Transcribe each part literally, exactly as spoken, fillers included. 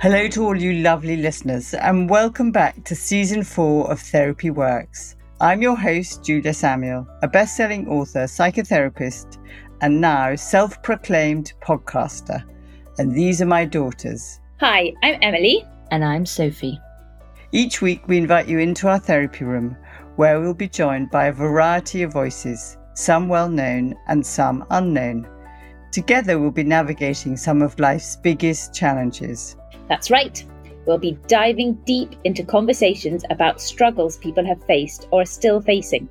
Hello to all you lovely listeners, and welcome back to Season four of Therapy Works. I'm your host, Julia Samuel, a best-selling author, psychotherapist, and now self-proclaimed podcaster. And these are my daughters. Hi, I'm Emily. And I'm Sophie. Each week, we invite you into our therapy room, where we'll be joined by a variety of voices, some well-known and some unknown. Together, we'll be navigating some of life's biggest challenges. That's right. We'll be diving deep into conversations about struggles people have faced or are still facing.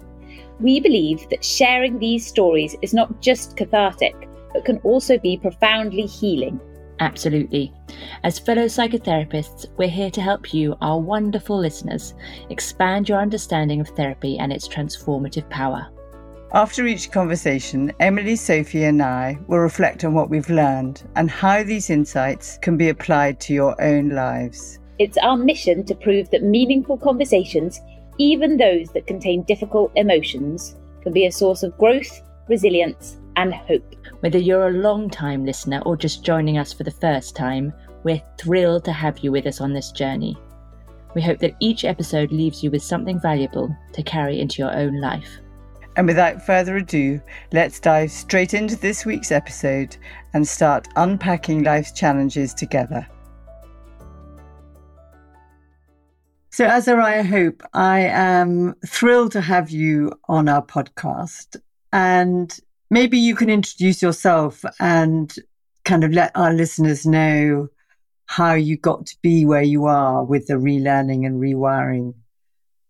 We believe that sharing these stories is not just cathartic, but can also be profoundly healing. Absolutely. As fellow psychotherapists, we're here to help you, our wonderful listeners, expand your understanding of therapy and its transformative power. After each conversation, Emily, Sophie and I will reflect on what we've learned and how these insights can be applied to your own lives. It's our mission to prove that meaningful conversations, even those that contain difficult emotions, can be a source of growth, resilience and hope. Whether you're a long-time listener or just joining us for the first time, we're thrilled to have you with us on this journey. We hope that each episode leaves you with something valuable to carry into your own life. And without further ado, let's dive straight into this week's episode and start unpacking life's challenges together. So, Azariah Hope, I am thrilled to have you on our podcast. And maybe you can introduce yourself and kind of let our listeners know how you got to be where you are with the relearning and rewiring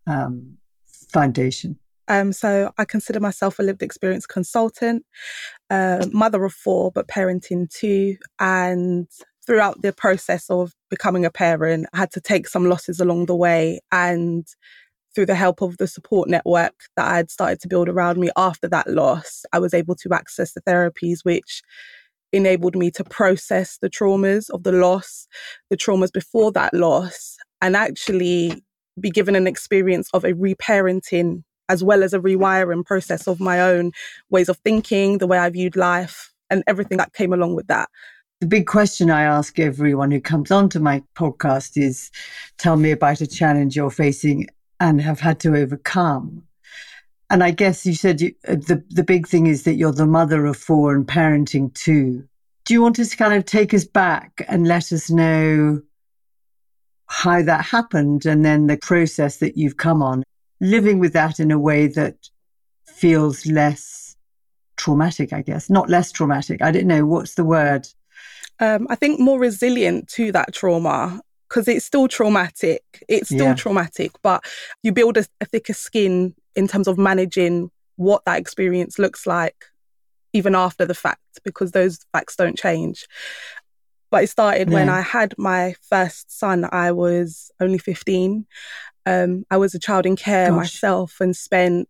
um, foundation. Um, so I consider myself a lived experience consultant, uh, mother of four, but parenting two. And throughout the process of becoming a parent, I had to take some losses along the way. And through the help of the support network that I had started to build around me after that loss, I was able to access the therapies which enabled me to process the traumas of the loss, the traumas before that loss, and actually be given an experience of a reparenting as well as a rewiring process of my own ways of thinking, the way I viewed life, and everything that came along with that. The big question I ask everyone who comes onto my podcast is, tell me about a challenge you're facing and have had to overcome. And I guess you said you, uh, the, the big thing is that you're the mother of four and parenting two. Do you want us to kind of take us back and let us know how that happened and then the process that you've come on? Living with that in a way that feels less traumatic, I guess. Not less traumatic. I don't know. What's the word? Um, I think more resilient to that trauma, because it's still traumatic. It's still yeah. traumatic, but you build a, a thicker skin in terms of managing what that experience looks like, even after the fact, because those facts don't change. But it started yeah. when I had my first son. I was only fifteen. Um, I was a child in care Gosh. myself and spent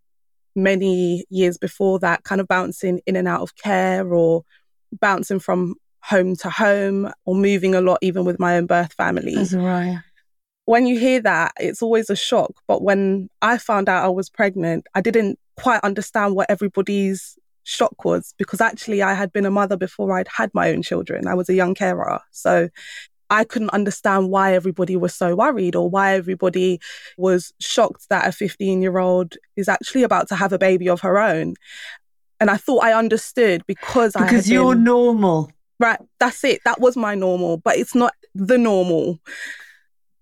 many years before that kind of bouncing in and out of care or bouncing from home to home or moving a lot, even with my own birth family. Azariah. When you hear that, it's always a shock. But when I found out I was pregnant, I didn't quite understand what everybody's shock was, because actually I had been a mother before I'd had my own children. I was a young carer. So I couldn't understand why everybody was so worried or why everybody was shocked that a fifteen-year-old is actually about to have a baby of her own. And I thought I understood because, because I had Because you're been, normal. Right, that's it. That was my normal, but it's not the normal.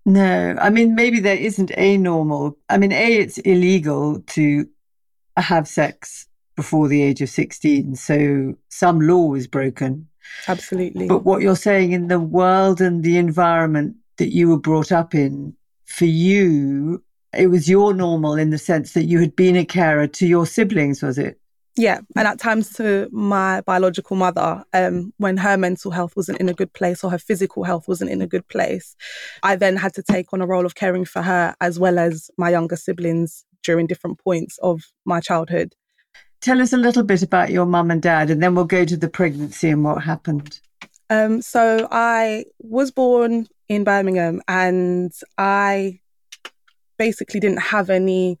No, I mean, maybe there isn't a normal. I mean, A, it's illegal to have sex before the age of sixteen, so some law was broken. Absolutely. But what you're saying, in the world and the environment that you were brought up in, for you, it was your normal in the sense that you had been a carer to your siblings, was it? Yeah. And at times to my biological mother, um, when her mental health wasn't in a good place or her physical health wasn't in a good place, I then had to take on a role of caring for her as well as my younger siblings during different points of my childhood. Tell us a little bit about your mum and dad, and then we'll go to the pregnancy and what happened. Um, so I was born in Birmingham, and I basically didn't have any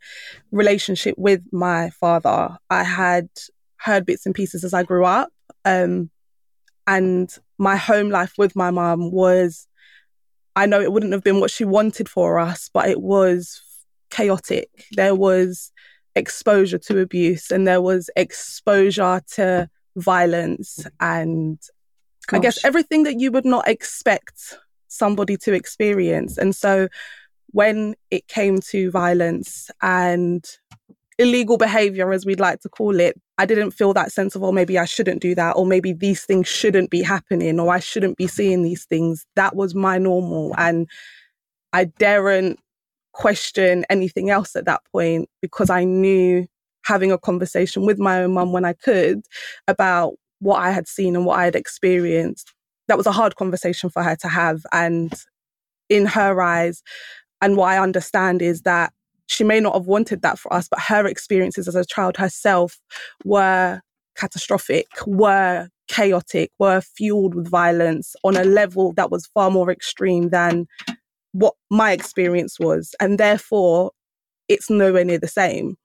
relationship with my father. I had heard bits and pieces as I grew up, um, and my home life with my mum was I know it wouldn't have been what she wanted for us, but it was chaotic. There was exposure to abuse and there was exposure to violence and Gosh. I guess everything that you would not expect somebody to experience. And so when it came to violence and illegal behavior, as we'd like to call it, I didn't feel that sense of, oh, maybe I shouldn't do that, or maybe these things shouldn't be happening, or I shouldn't be seeing these things. That was my normal. And I daren't question anything else at that point because I knew, having a conversation with my own mum when I could about what I had seen and what I had experienced, that was a hard conversation for her to have. And in her eyes, and what I understand is that she may not have wanted that for us, but her experiences as a child herself were catastrophic, were chaotic, were fueled with violence on a level that was far more extreme than what my experience was. And therefore, it's nowhere near the same.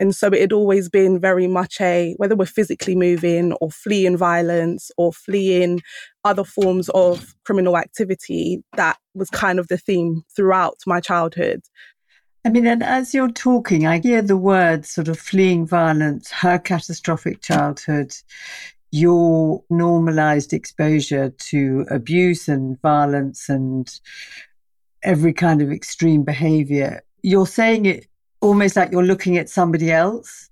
And so it had always been very much a, whether we're physically moving or fleeing violence or fleeing other forms of criminal activity, that was kind of the theme throughout my childhood. I mean, and as you're talking, I hear the words sort of fleeing violence, her catastrophic childhood, your normalized exposure to abuse and violence and every kind of extreme behavior. You're saying it almost like you're looking at somebody else.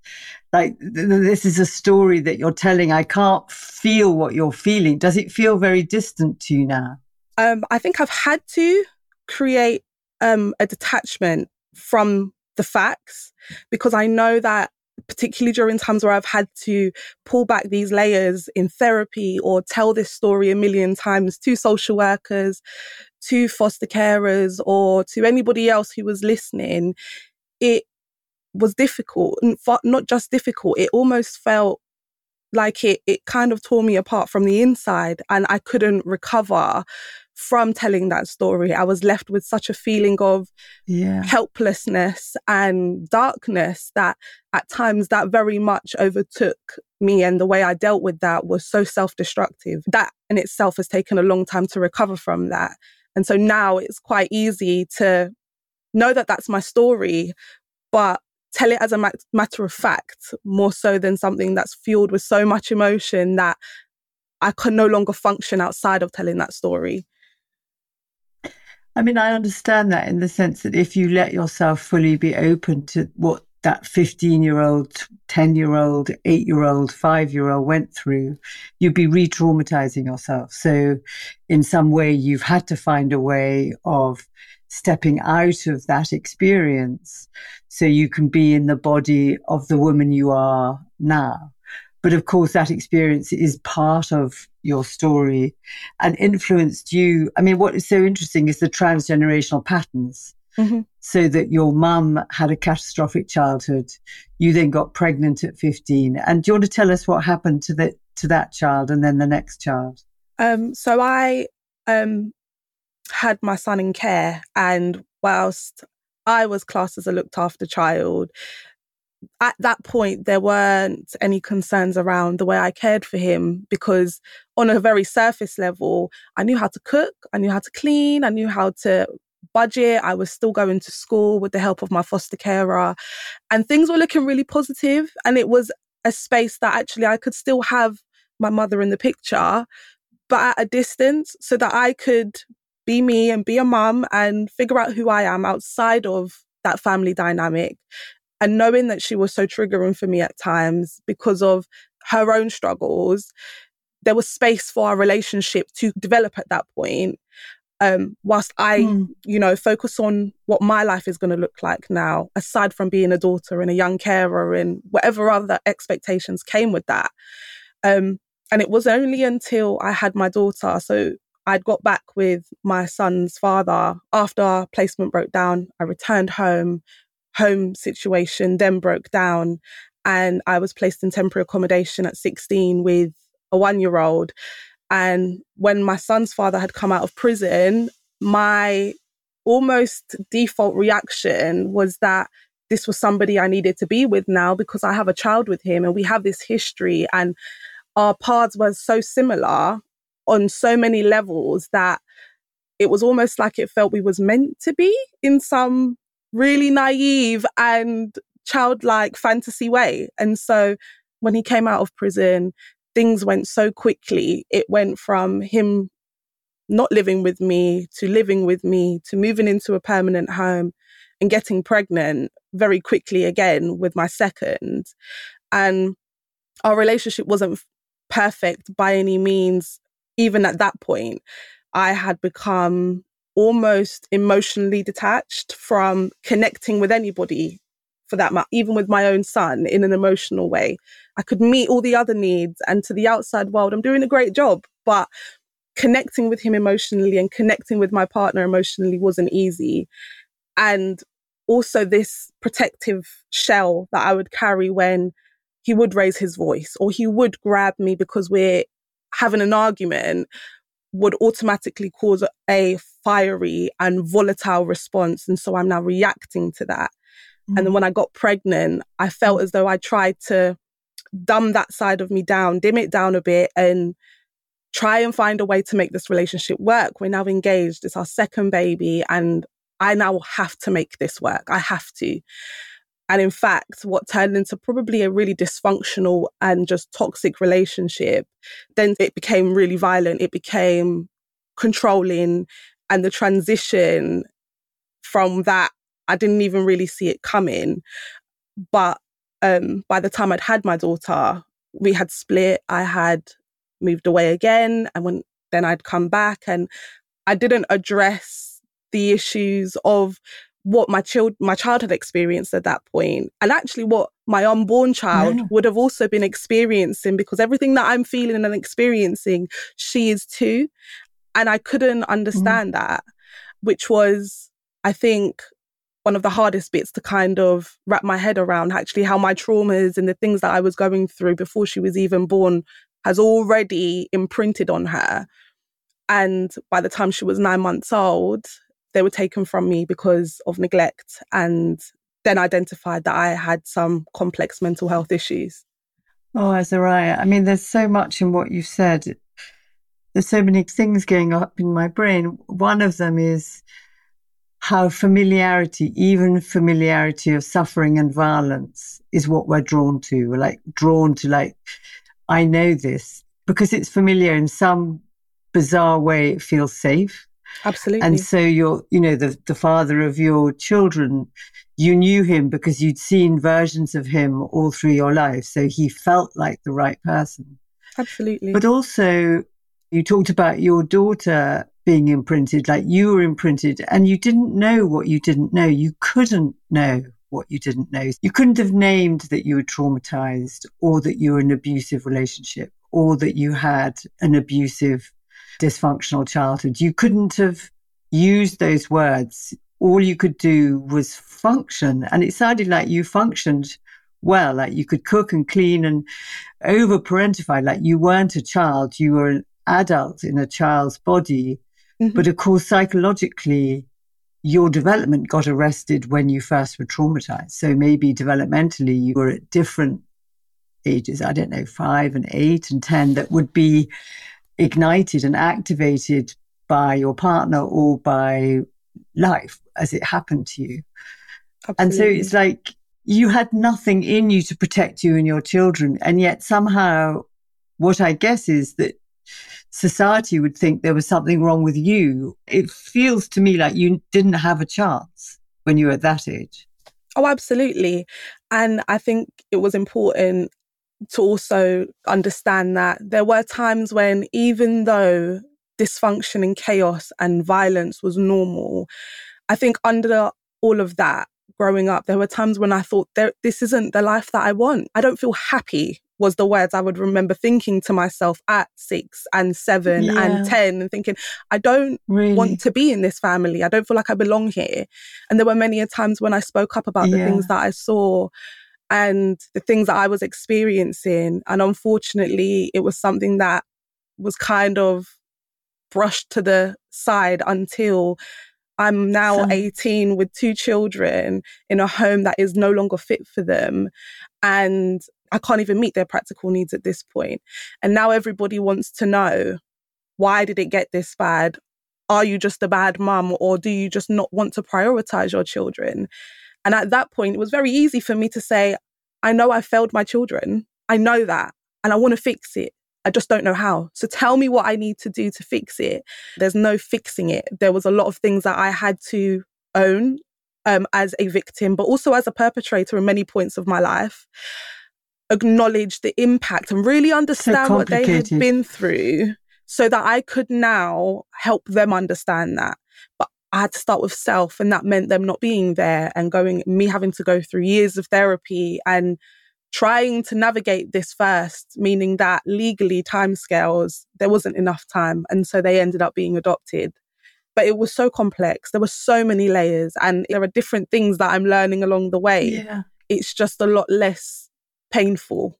Like, th- this is a story that you're telling. I can't feel what you're feeling. Does it feel very distant to you now? Um, I think I've had to create um, a detachment from the facts, because I know that particularly during times where I've had to pull back these layers in therapy or tell this story a million times to social workers, to foster carers, or to anybody else who was listening, it was difficult. And not just difficult, it almost felt like it, it kind of tore me apart from the inside, and I couldn't recover from telling that story. I was left with such a feeling of yeah. helplessness and darkness that at times that very much overtook me, and the way I dealt with that was so self-destructive. That in itself has taken a long time to recover from that. And so now it's quite easy to know that that's my story, but tell it as a mat- matter of fact, more so than something that's fueled with so much emotion that I can no longer function outside of telling that story. I mean, I understand that in the sense that if you let yourself fully be open to what that fifteen-year-old, ten-year-old, eight-year-old, five-year-old went through, you'd be re-traumatizing yourself. So in some way, you've had to find a way of stepping out of that experience so you can be in the body of the woman you are now. But of course, that experience is part of your story and influenced you. I mean, what is so interesting is the transgenerational patterns. Mm-hmm. So that your mum had a catastrophic childhood. You then got pregnant at fifteen. And do you want to tell us what happened to the, to that child and then the next child? Um, so I um, had my son in care. And whilst I was classed as a looked after child, at that point, there weren't any concerns around the way I cared for him, because on a very surface level, I knew how to cook, I knew how to clean, I knew how to budget. I was still going to school with the help of my foster carer, and things were looking really positive. And it was a space that actually I could still have my mother in the picture, but at a distance, so that I could be me and be a mum and figure out who I am outside of that family dynamic. And knowing that she was so triggering for me at times because of her own struggles, there was space for our relationship to develop at that point. Um, whilst I, mm. you know, focus on what my life is going to look like now, aside from being a daughter and a young carer and whatever other expectations came with that. Um, and it was only until I had my daughter. So I'd got back with my son's father after our placement broke down. I returned home. Home situation then broke down, and I was placed in temporary accommodation at sixteen with a one-year-old. And when my son's father had come out of prison, my almost default reaction was that this was somebody I needed to be with now, because I have a child with him and we have this history, and our paths were so similar on so many levels that it was almost like it felt we was meant to be in some really naive and childlike fantasy way. And so when he came out of prison, things went so quickly. It went from him not living with me to living with me to moving into a permanent home and getting pregnant very quickly again with my second. And our relationship wasn't perfect by any means. Even at that point, I had become almost emotionally detached from connecting with anybody, for that matter, even with my own son, in an emotional way. I could meet all the other needs, and to the outside world, I'm doing a great job, but connecting with him emotionally and connecting with my partner emotionally wasn't easy. And also this protective shell that I would carry when he would raise his voice or he would grab me because we're having an argument would automatically cause a fiery and volatile response. And so I'm now reacting to that. Mm. And then when I got pregnant, I felt as though I tried to dumb that side of me down, dim it down a bit, and try and find a way to make this relationship work. We're now engaged. It's our second baby. And I now have to make this work. I have to. And in fact, what turned into probably a really dysfunctional and just toxic relationship, then it became really violent. It became controlling. And the transition from that, I didn't even really see it coming. But um, by the time I'd had my daughter, we had split. I had moved away again, and when then I'd come back, and I didn't address the issues of what my child my child had experienced at that point, and actually what my unborn child no. would have also been experiencing, because everything that I'm feeling and experiencing, she is too. And I couldn't understand mm. that, which was, I think, one of the hardest bits to kind of wrap my head around, actually, how my traumas and the things that I was going through before she was even born has already imprinted on her. And by the time she was nine months old, they were taken from me because of neglect, and then identified that I had some complex mental health issues. Oh, Azariah, I mean, there's so much in what you've said. There's so many things going up in my brain. One of them is how familiarity, even familiarity of suffering and violence, is what we're drawn to. We're like drawn to like... I know this because it's familiar. In some bizarre way, it feels safe. Absolutely. And so you're, you know, the, the father of your children, you knew him because you'd seen versions of him all through your life. So he felt like the right person. Absolutely. But also you talked about your daughter being imprinted, like you were imprinted, and you didn't know what you didn't know. You couldn't know what you didn't know. You couldn't have named that you were traumatized, or that you were in an abusive relationship, or that you had an abusive, dysfunctional childhood. You couldn't have used those words. All you could do was function. And it sounded like you functioned well, like you could cook and clean and over-parentify, like you weren't a child, you were an adult in a child's body. Mm-hmm. But of course, psychologically, your development got arrested when you first were traumatized. So maybe developmentally you were at different ages, I don't know, five and eight and ten, that would be ignited and activated by your partner or by life as it happened to you. Absolutely. And so it's like you had nothing in you to protect you and your children. And yet somehow what I guess is that society would think there was something wrong with you. It feels to me like you didn't have a chance when you were at that age. Oh, absolutely. And I think it was important to also understand that there were times when, even though dysfunction and chaos and violence was normal, I think under all of that, growing up, there were times when I thought, this isn't the life that I want. I don't feel happy, was the words I would remember thinking to myself at six and seven yeah. and ten, and thinking, I don't really want to be in this family. I don't feel like I belong here. And there were many a times when I spoke up about yeah. the things that I saw and the things that I was experiencing. And unfortunately, it was something that was kind of brushed to the side until I'm now so. eighteen with two children in a home that is no longer fit for them. And I can't even meet their practical needs at this point. And now everybody wants to know, why did it get this bad? are you just a bad mum, or do you just not want to prioritize your children? And at that point, it was very easy for me to say, I know I failed my children. I know that. And I want to fix it. I just don't know how. So tell me what I need to do to fix it. There's no fixing it. There was a lot of things that I had to own um, as a victim, but also as a perpetrator in many points of my life. Acknowledge the impact and really understand what they had been through so that I could now help them understand that. But I had to start with self, and that meant them not being there and going, me having to go through years of therapy and trying to navigate this first, meaning that legally, timescales, there wasn't enough time. And so they ended up being adopted. But it was so complex. There were so many layers, and there are different things that I'm learning along the way. Yeah. It's just a lot less painful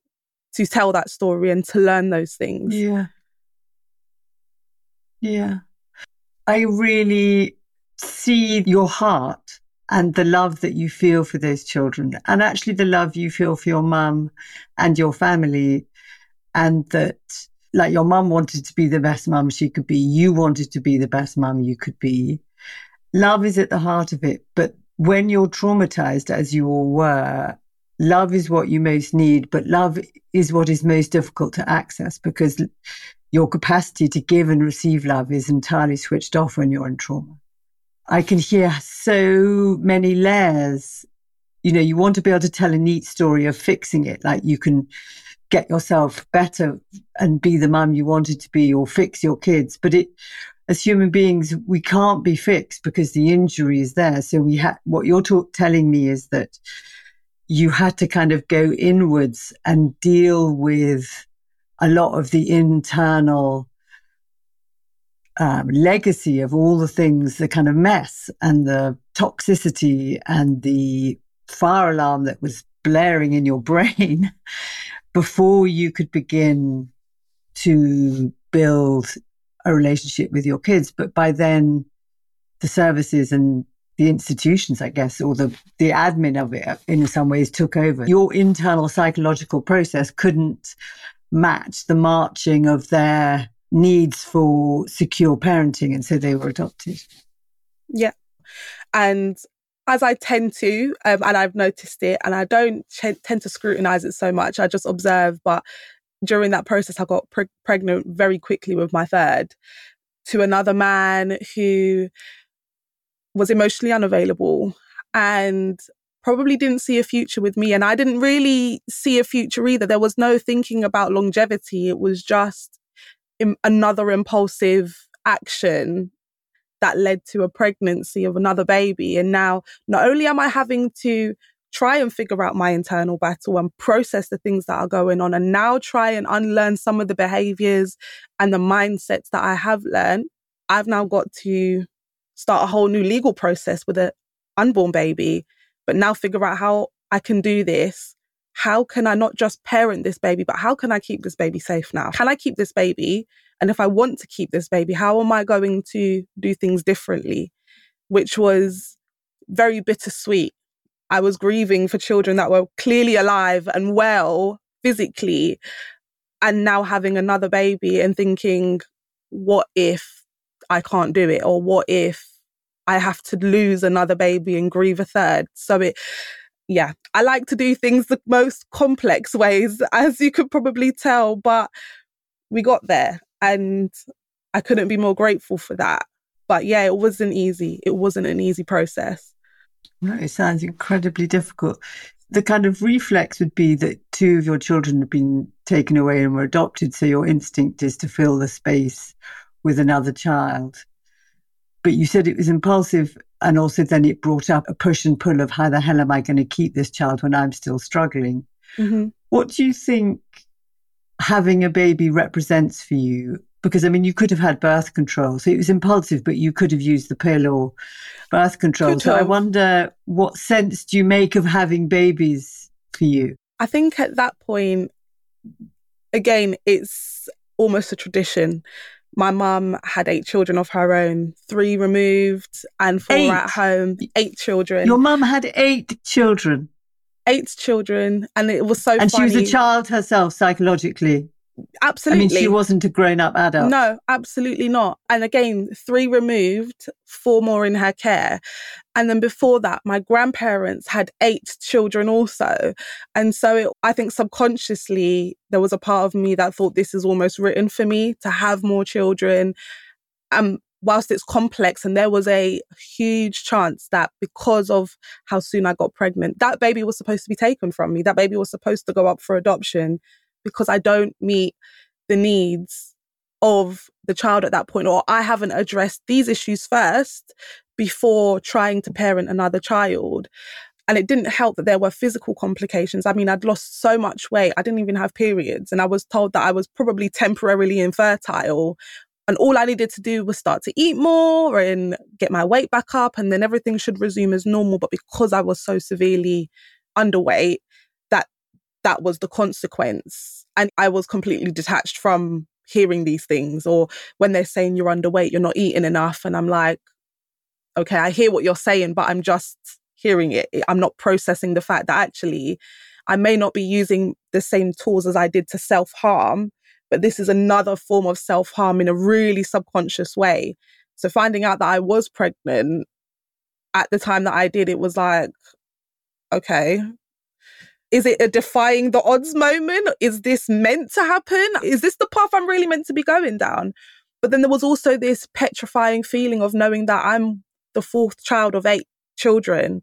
to tell that story and to learn those things. Yeah. Yeah. I really see your heart and the love that you feel for those children, and actually the love you feel for your mum and your family, and that, like, your mum wanted to be the best mum she could be. You wanted to be the best mum you could be. Love is at the heart of it. But when you're traumatized, as you all were, love is what you most need, but love is what is most difficult to access, because your capacity to give and receive love is entirely switched off when you're in trauma. I can hear so many layers. You know, you want to be able to tell a neat story of fixing it, like you can get yourself better and be the mum you wanted to be, or fix your kids. But it, as human beings, we can't be fixed because the injury is there. So we ha- what you're ta- telling me is that you had to kind of go inwards and deal with a lot of the internal Um, legacy of all the things, the kind of mess and the toxicity and the fire alarm that was blaring in your brain before you could begin to build a relationship with your kids. But by then, the services and the institutions, I guess, or the, the admin of it in some ways took over. Your internal psychological process couldn't match the marching of their needs for secure parenting, and so they were adopted. Yeah. And as I tend to, um, and I've noticed it, and I don't ch- tend to scrutinize it so much, I just observe. But during that process, I got pre- pregnant very quickly with my third, to another man who was emotionally unavailable and probably didn't see a future with me. And I didn't really see a future either. There was no thinking about longevity. It was just another impulsive action that led to a pregnancy of another baby. And now not only am I having to try and figure out my internal battle and process the things that are going on, and now try and unlearn some of the behaviors and the mindsets that I have learned, I've now got to start a whole new legal process with an unborn baby, but now figure out how I can do this. How can I not just parent this baby, but how can I keep this baby safe now? Can I keep this baby? And if I want to keep this baby, how am I going to do things differently? Which was very bittersweet. I was grieving for children that were clearly alive and well physically, and now having another baby and thinking, what if I can't do it? Or what if I have to lose another baby and grieve a third? So it... Yeah, I like to do things the most complex ways, as you could probably tell, but we got there and I couldn't be more grateful for that. But yeah, it wasn't easy. It wasn't an easy process. No, it sounds incredibly difficult. The kind of reflex would be that two of your children have been taken away and were adopted, so your instinct is to fill the space with another child. But you said it was impulsive, and also then it brought up a push and pull of how the hell am I going to keep this child when I'm still struggling? Mm-hmm. What do you think having a baby represents for you? Because, I mean, you could have had birth control. So it was impulsive, but you could have used the pill or birth control. Could so have. I wonder, what sense do you make of having babies for you? I think at that point, again, it's almost a tradition. My mum had eight children of her own, three removed and four eight. at home, eight children. Your mum had eight children? Eight children. And it was so and funny. And she was a child herself psychologically. Absolutely. I mean, she wasn't a grown-up adult. No, absolutely not. And again, three removed, four more in her care. And then before that, my grandparents had eight children also. And so it, I think subconsciously, there was a part of me that thought this is almost written for me to have more children. Um, whilst it's complex, and there was a huge chance that because of how soon I got pregnant, that baby was supposed to be taken from me. That baby was supposed to go up for adoption, because I don't meet the needs of the child at that point, or I haven't addressed these issues first before trying to parent another child. And it didn't help that there were physical complications. I mean, I'd lost so much weight. I didn't even have periods. And I was told that I was probably temporarily infertile. And all I needed to do was start to eat more and get my weight back up, and then everything should resume as normal. But because I was so severely underweight, that that was the consequence. And I was completely detached from hearing these things, or when they're saying you're underweight, you're not eating enough. And I'm like, okay, I hear what you're saying, but I'm just hearing it. I'm not processing the fact that actually I may not be using the same tools as I did to self-harm, but this is another form of self-harm in a really subconscious way. So finding out that I was pregnant at the time that I did, it was like, okay, is it a defying the odds moment? Is this meant to happen? Is this the path I'm really meant to be going down? But then there was also this petrifying feeling of knowing that I'm the fourth child of eight children,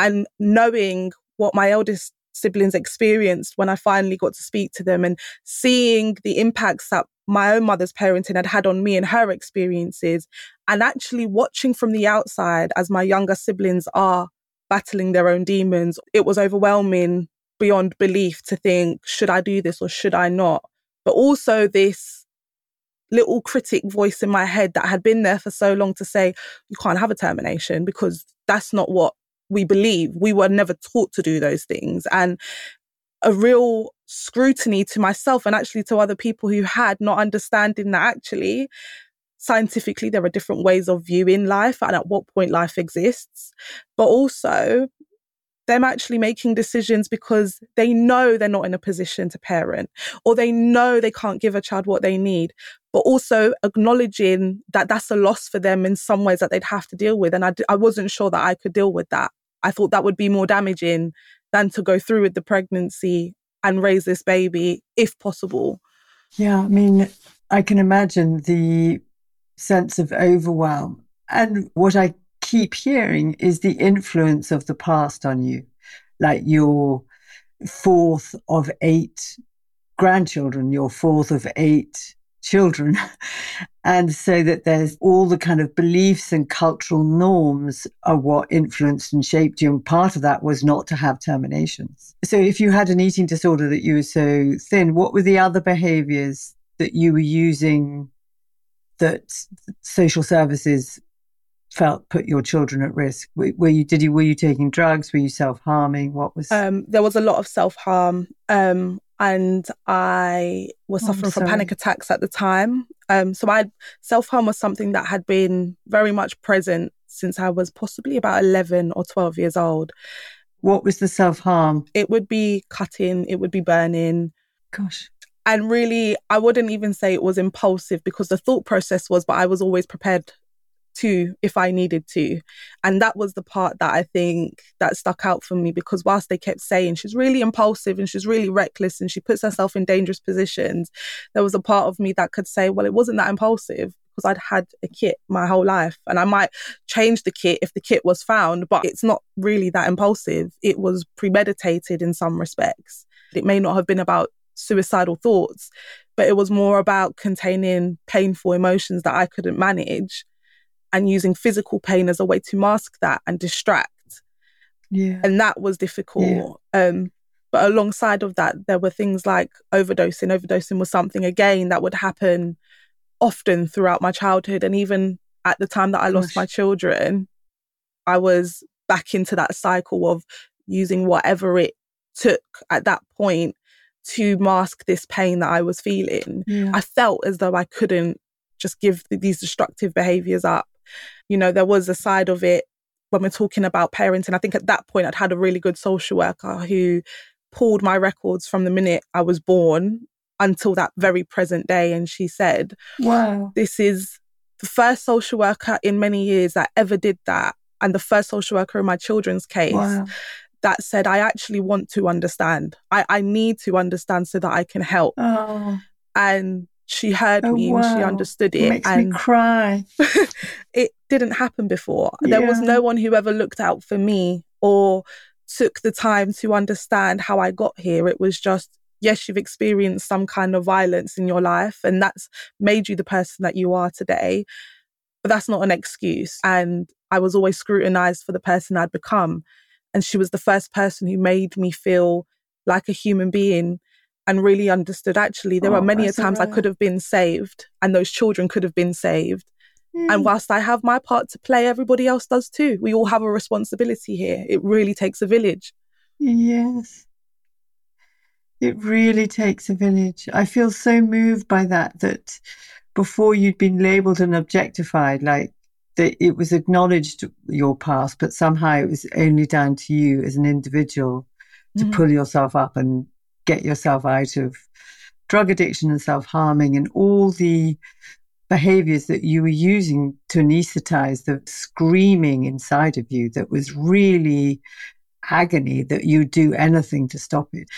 and knowing what my eldest siblings experienced when I finally got to speak to them, and seeing the impacts that my own mother's parenting had had on me and her experiences, and actually watching from the outside as my younger siblings are battling their own demons. It was overwhelming beyond belief to think, should I do this or should I not? But also this little critic voice in my head that had been there for so long to say, you can't have a termination because that's not what we believe. We were never taught to do those things. And a real scrutiny to myself and actually to other people who had, not understanding that actually scientifically there are different ways of viewing life and at what point life exists, but also them actually making decisions because they know they're not in a position to parent, or they know they can't give a child what they need, but also acknowledging that that's a loss for them in some ways that they'd have to deal with. And I, d- I wasn't sure that I could deal with that. I thought that would be more damaging than to go through with the pregnancy and raise this baby, if possible. Yeah, I mean, I can imagine the sense of overwhelm. And what I keep hearing is the influence of the past on you, like your fourth of eight grandchildren, your fourth of eight children. And so that there's all the kind of beliefs and cultural norms are what influenced and shaped you. And part of that was not to have terminations. So if you had an eating disorder that you were so thin, what were the other behaviors that you were using that social services felt put your children at risk? Were you did you were you taking drugs? Were you self-harming? What was um there was a lot of self-harm, um and I was oh, suffering from panic attacks at the time. Um so I self-harm was something that had been very much present since I was possibly about eleven or twelve years old. What was the self-harm? It would be cutting, it would be burning. Gosh. And really, I wouldn't even say it was impulsive, because the thought process was, but I was always prepared to if I needed to. And that was the part that I think that stuck out for me, because whilst they kept saying she's really impulsive and she's really reckless and she puts herself in dangerous positions, there was a part of me that could say, well, it wasn't that impulsive, because I'd had a kit my whole life and I might change the kit if the kit was found, but it's not really that impulsive. It was premeditated in some respects. It may not have been about suicidal thoughts, but it was more about containing painful emotions that I couldn't manage, and using physical pain as a way to mask that and distract. Yeah. And that was difficult. Yeah. Um, but alongside of that, there were things like overdosing. Overdosing was something, again, that would happen often throughout my childhood. And even at the time that I lost Gosh. my children, I was back into that cycle of using whatever it took at that point to mask this pain that I was feeling. Yeah. I felt as though I couldn't just give these destructive behaviours up. You know, there was a side of it when we're talking about parenting. I think at that point I'd had a really good social worker who pulled my records from the minute I was born until that very present day. And she said, wow, this is the first social worker in many years that ever did that. And the first social worker in my children's case wow. that said, I actually want to understand. I, I need to understand so that I can help. Oh. And she heard oh, me wow. and she understood it. It makes and me cry. It didn't happen before. Yeah. There was no one who ever looked out for me or took the time to understand how I got here. It was just, yes, you've experienced some kind of violence in your life and that's made you the person that you are today. But that's not an excuse. And I was always scrutinized for the person I'd become. And she was the first person who made me feel like a human being and really understood, actually, there oh, were many a times right. I could have been saved and those children could have been saved. Mm. And whilst I have my part to play, everybody else does too. We all have a responsibility here. It really takes a village. Yes. It really takes a village. I feel so moved by that, that before you'd been labelled and objectified, like that it was acknowledged your past, but somehow it was only down to you as an individual to mm. pull yourself up and get yourself out of drug addiction and self-harming and all the behaviours that you were using to anaesthetise the screaming inside of you that was really agony that you do anything to stop it.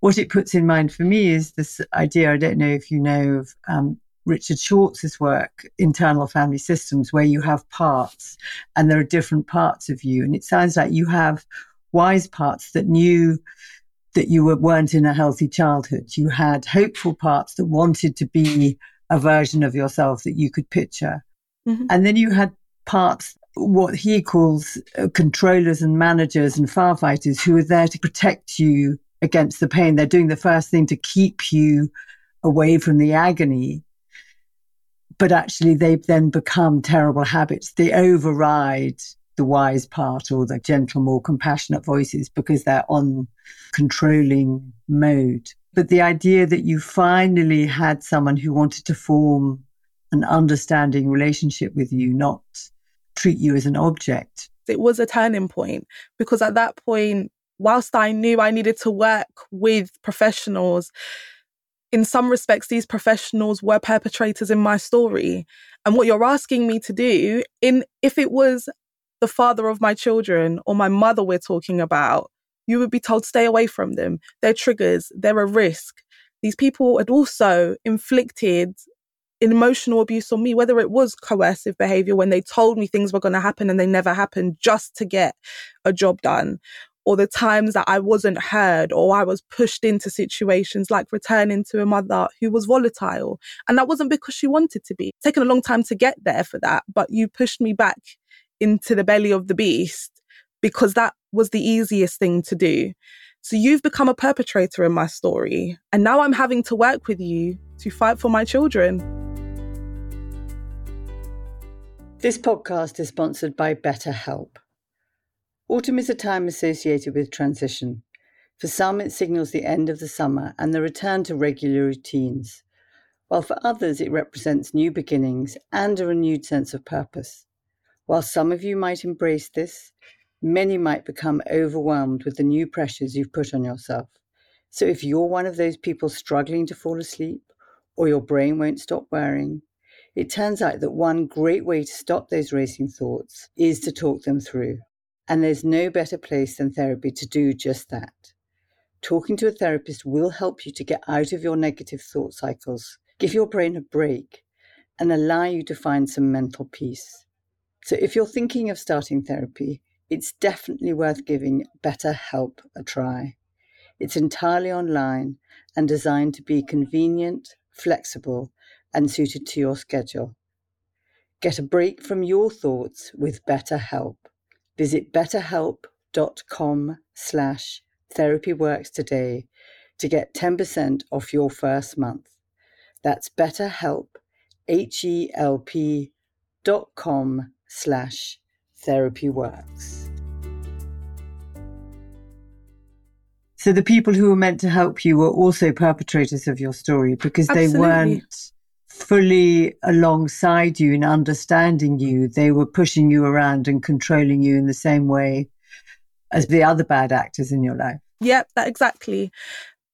What it puts in mind for me is this idea, I don't know if you know of um, Richard Schwartz's work, Internal Family Systems, where you have parts and there are different parts of you. And it sounds like you have wise parts that knew that you weren't in a healthy childhood. You had hopeful parts that wanted to be a version of yourself that you could picture. Mm-hmm. And then you had parts, what he calls uh, controllers and managers and firefighters, who are there to protect you against the pain. They're doing the first thing to keep you away from the agony. But actually, they then become terrible habits. They override the wise part or the gentle, more compassionate voices because they're on controlling mode. But the idea that you finally had someone who wanted to form an understanding relationship with you, not treat you as an object. It was a turning point because at that point, whilst I knew I needed to work with professionals, in some respects, these professionals were perpetrators in my story. And what you're asking me to do, in if it was the father of my children or my mother we're talking about, you would be told stay away from them. They're triggers. They're a risk. These people had also inflicted emotional abuse on me, whether it was coercive behaviour when they told me things were going to happen and they never happened just to get a job done, or the times that I wasn't heard or I was pushed into situations like returning to a mother who was volatile. And that wasn't because she wanted to be. It's taken a long time to get there for that, but you pushed me back into the belly of the beast because that was the easiest thing to do. So you've become a perpetrator in my story, and now I'm having to work with you to fight for my children. This podcast is sponsored by BetterHelp. Autumn is a time associated with transition. For some, it signals the end of the summer and the return to regular routines, while for others, it represents new beginnings and a renewed sense of purpose. While some of you might embrace this, many might become overwhelmed with the new pressures you've put on yourself. So if you're one of those people struggling to fall asleep or your brain won't stop whirring, it turns out that one great way to stop those racing thoughts is to talk them through. And there's no better place than therapy to do just that. Talking to a therapist will help you to get out of your negative thought cycles, give your brain a break, and allow you to find some mental peace. So if you're thinking of starting therapy, it's definitely worth giving BetterHelp a try. It's entirely online and designed to be convenient, flexible, and suited to your schedule. Get a break from your thoughts with BetterHelp. Visit betterhelp.com slash therapyworks today to get ten percent off your first month. That's betterhelp, H-E-L-P dot com slash therapyworks. So the people who were meant to help you were also perpetrators of your story because Absolutely. They weren't fully alongside you in understanding you. They were pushing you around and controlling you in the same way as the other bad actors in your life. Yep, that exactly.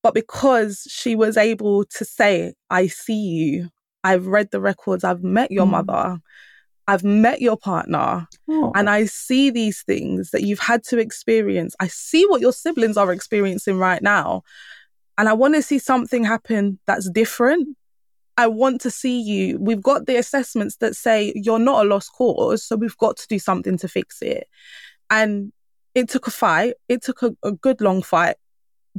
But because she was able to say, I see you, I've read the records, I've met your mm. mother, I've met your partner, oh. and I see these things that you've had to experience. I see what your siblings are experiencing right now. And I want to see something happen that's different. I want to see you. We've got the assessments that say you're not a lost cause, so we've got to do something to fix it. And it took a fight. It took a, a good long fight.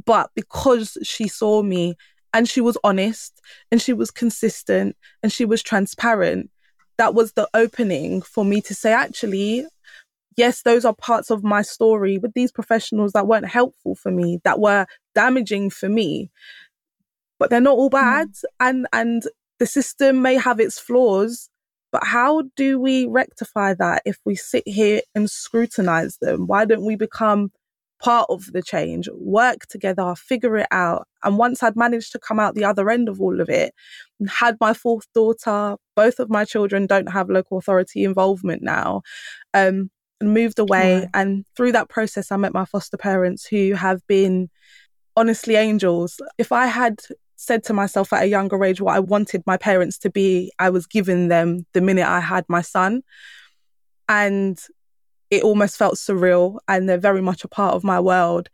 But because she saw me and she was honest and she was consistent and she was transparent, that was the opening for me to say, actually, yes, those are parts of my story with these professionals that weren't helpful for me, that were damaging for me. But they're not all bad. Mm. And, and the system may have its flaws, but how do we rectify that if we sit here and scrutinize them? Why don't we become part of the change, work together, figure it out? And once I'd managed to come out the other end of all of it, had my fourth daughter, both of my children don't have local authority involvement now, um, and moved away. Yeah. And through that process, I met my foster parents who have been honestly angels. If I had said to myself at a younger age what I wanted my parents to be, I was given them the minute I had my son. And it almost felt surreal, and they're very much a part of my world.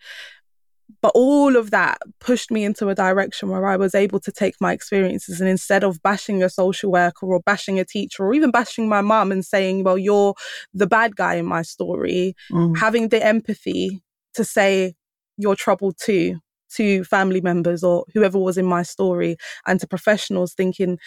But all of that pushed me into a direction where I was able to take my experiences, and instead of bashing a social worker or bashing a teacher or even bashing my mum and saying, well, you're the bad guy in my story, mm. having the empathy to say you're troubled too, to family members or whoever was in my story, and to professionals thinking,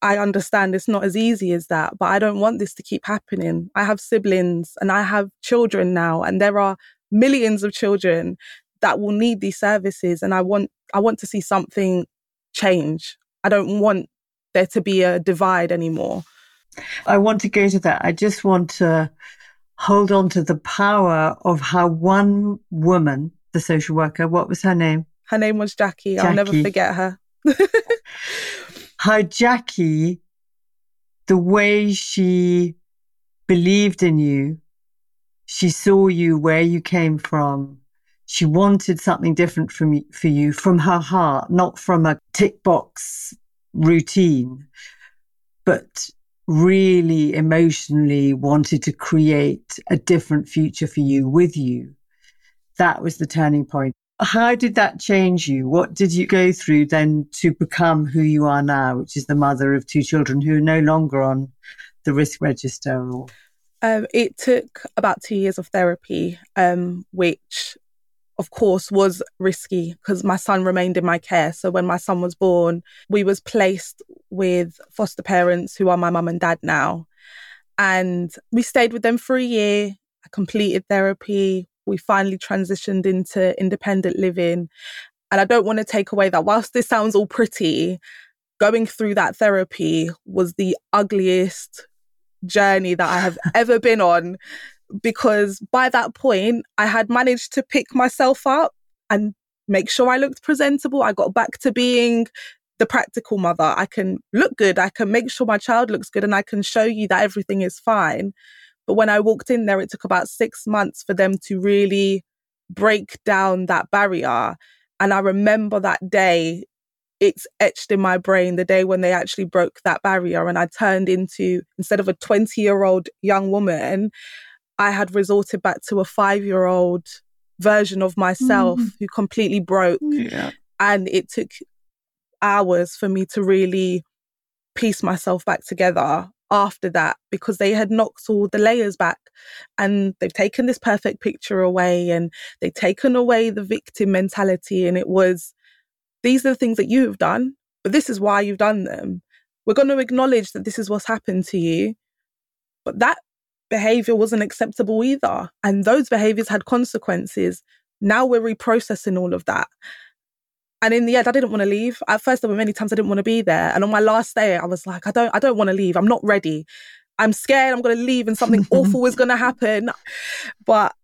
I understand it's not as easy as that, but I don't want this to keep happening. I have siblings and I have children now, and there are millions of children that will need these services. And I want I want to see something change. I don't want there to be a divide anymore. I want to go to that. I just want to hold on to the power of how one woman, the social worker, what was her name? Her name was Jackie. Jackie. I'll never forget her. How Jackie, the way she believed in you, she saw you where you came from. She wanted something different from you, for you, from her heart, not from a tick box routine, but really emotionally wanted to create a different future for you with you. That was the turning point. How did that change you? What did you go through then to become who you are now, which is the mother of two children who are no longer on the risk register? Or... Um, it took about two years of therapy, um, which, of course, was risky because my son remained in my care. So when my son was born, we was placed with foster parents who are my mum and dad now. And we stayed with them for a year. I completed therapy. We finally transitioned into independent living. And I don't want to take away that whilst this sounds all pretty, going through that therapy was the ugliest journey that I have ever been on, because by that point, I had managed to pick myself up and make sure I looked presentable. I got back to being the practical mother. I can look good. I can make sure my child looks good, and I can show you that everything is fine. But when I walked in there, it took about six months for them to really break down that barrier. And I remember that day, it's etched in my brain, the day when they actually broke that barrier. And I turned into, instead of a twenty-year-old young woman, I had resorted back to a five-year-old version of myself mm. who completely broke. Yeah. And it took hours for me to really piece myself back together after that, because they had knocked all the layers back, and they've taken this perfect picture away, and they've taken away the victim mentality. And it was, these are the things that you've done, but this is why you've done them. We're going to acknowledge that this is what's happened to you, but that behavior wasn't acceptable either, and those behaviors had consequences. Now we're reprocessing all of that. And in the end, I didn't want to leave. At first, there were many times I didn't want to be there. And on my last day, I was like, I don't I don't want to leave. I'm not ready. I'm scared I'm going to leave and something awful is going to happen. But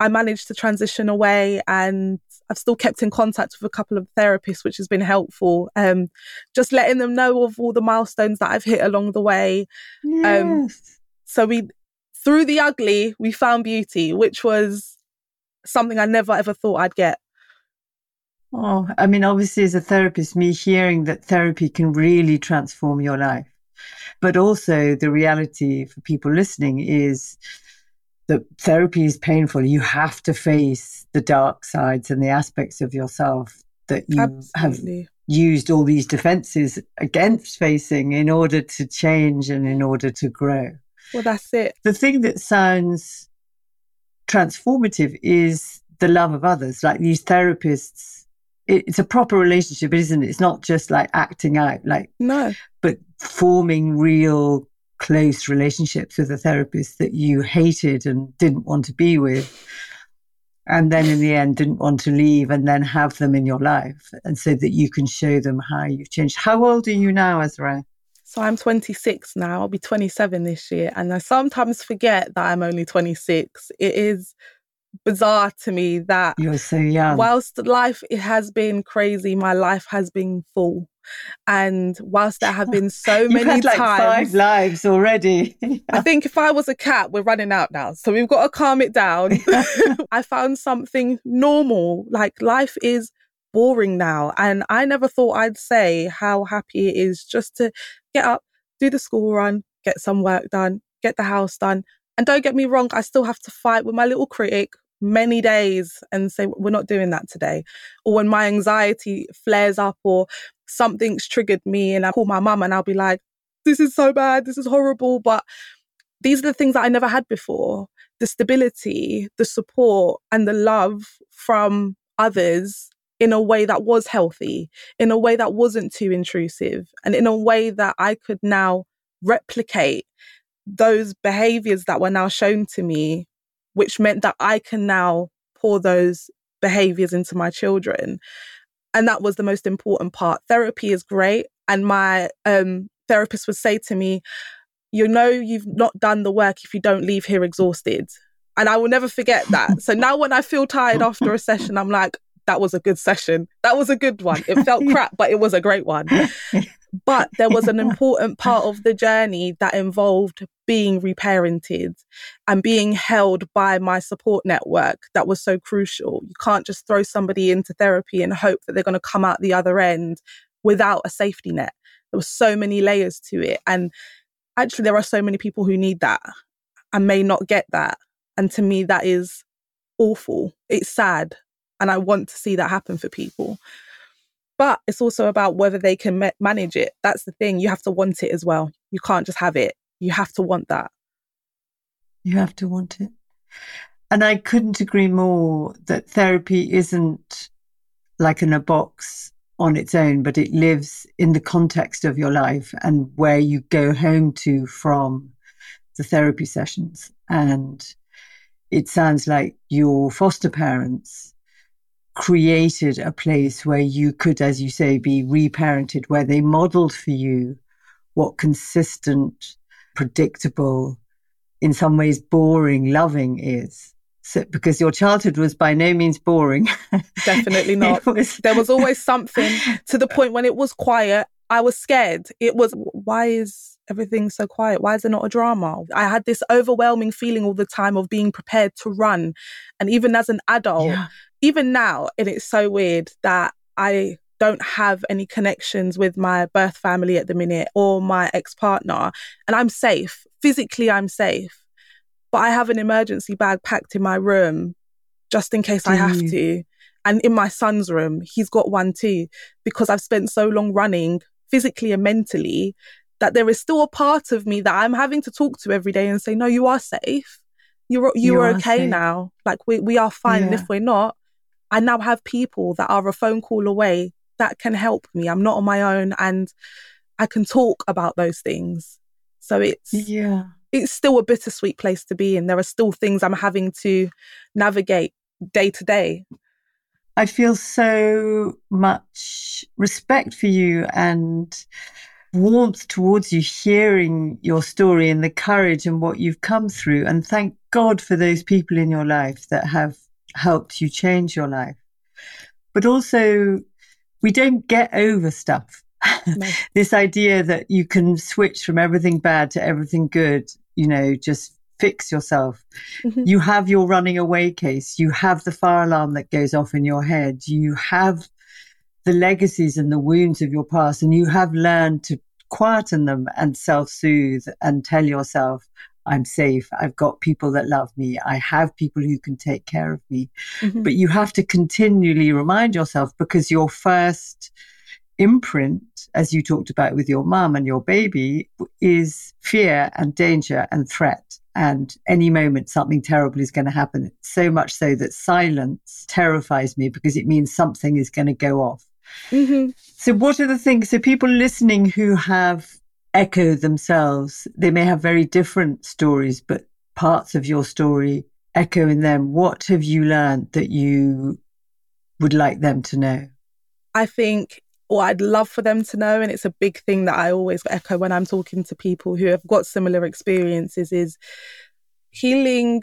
I managed to transition away, and I've still kept in contact with a couple of therapists, which has been helpful. Um, just letting them know of all the milestones that I've hit along the way. Yes. Um, so we, through the ugly, we found beauty, which was something I never, ever thought I'd get. Oh, I mean, obviously, as a therapist, me hearing that therapy can really transform your life. But also the reality for people listening is that therapy is painful. You have to face the dark sides and the aspects of yourself that you Absolutely. have used all these defenses against facing in order to change and in order to grow. Well, that's it. The thing that sounds transformative is the love of others. Like these therapists, it's a proper relationship, isn't it? It's not just like acting out, like no, but forming real close relationships with a therapist that you hated and didn't want to be with, and then in the end didn't want to leave, and then have them in your life, and so that you can show them how you've changed. How old are you now, Azariah? So I'm twenty-six now. I'll be twenty-seven this year, and I sometimes forget that I'm only twenty-six. It is bizarre to me that you're so young. Whilst life it has been crazy, my life has been full, and whilst there have been so many had, like, times, five lives already. Yeah. I think if I was a cat, we're running out now, so we've got to calm it down. I found something normal. Like, life is boring now, and I never thought I'd say how happy it is just to get up, do the school run, get some work done, get the house done. And don't get me wrong, I still have to fight with my little critic many days and say, we're not doing that today. Or when my anxiety flares up or something's triggered me and I call my mum and I'll be like, this is so bad, this is horrible. But these are the things that I never had before. The stability, the support and the love from others in a way that was healthy, in a way that wasn't too intrusive, and in a way that I could now replicate those behaviors that were now shown to me, which meant that I can now pour those behaviors into my children. And that was the most important part. Therapy is great. And my um, therapist would say to me, you know, you've not done the work if you don't leave here exhausted. And I will never forget that. So now when I feel tired after a session, I'm like, that was a good session. That was a good one. It felt crap, but it was a great one. But there was an important part of the journey that involved being reparented and being held by my support network that was so crucial. You can't just throw somebody into therapy and hope that they're going to come out the other end without a safety net. There were so many layers to it. And actually, there are so many people who need that and may not get that. And to me, that is awful. It's sad. And I want to see that happen for people. But it's also about whether they can ma- manage it. That's the thing. You have to want it as well. You can't just have it. You have to want that. You have to want it. And I couldn't agree more that therapy isn't like in a box on its own, but it lives in the context of your life and where you go home to from the therapy sessions. And it sounds like your foster parents created a place where you could, as you say, be reparented, where they modeled for you what consistent, predictable, in some ways boring loving is. So, because your childhood was by no means boring. Definitely not. was... There was always something, to the point when it was quiet, I was scared. It was, why is everything so quiet? Why is there not a drama? I had this overwhelming feeling all the time of being prepared to run. And even as an adult, yeah. Even now, and it's so weird that I don't have any connections with my birth family at the minute or my ex-partner, and I'm safe. Physically, I'm safe. But I have an emergency bag packed in my room just in case Do I have you? to. And in my son's room, he's got one too, because I've spent so long running physically and mentally that there is still a part of me that I'm having to talk to every day and say, no, you are safe. You're, you, you are okay safe. now. Like, we, we are fine. Yeah. And if we're not, I now have people that are a phone call away that can help me. I'm not on my own and I can talk about those things. So it's yeah, it's still a bittersweet place to be in. There are still things I'm having to navigate day to day. I feel so much respect for you and warmth towards you, hearing your story and the courage and what you've come through. And thank God for those people in your life that have helped you change your life. But also, we don't get over stuff. No. This idea that you can switch from everything bad to everything good, you know, just fix yourself. Mm-hmm. You have your running away case. You have the fire alarm that goes off in your head. You have the legacies and the wounds of your past, and you have learned to quieten them and self-soothe and tell yourself, I'm safe, I've got people that love me, I have people who can take care of me. Mm-hmm. But you have to continually remind yourself, because your first imprint, as you talked about with your mum and your baby, is fear and danger and threat. And any moment something terrible is going to happen. So much so that silence terrifies me because it means something is going to go off. Mm-hmm. So what are the things, so people listening who have echoed themselves, they may have very different stories, but parts of your story echo in them. What have you learned that you would like them to know? I think what I'd love for them to know, and it's a big thing that I always echo when I'm talking to people who have got similar experiences, is healing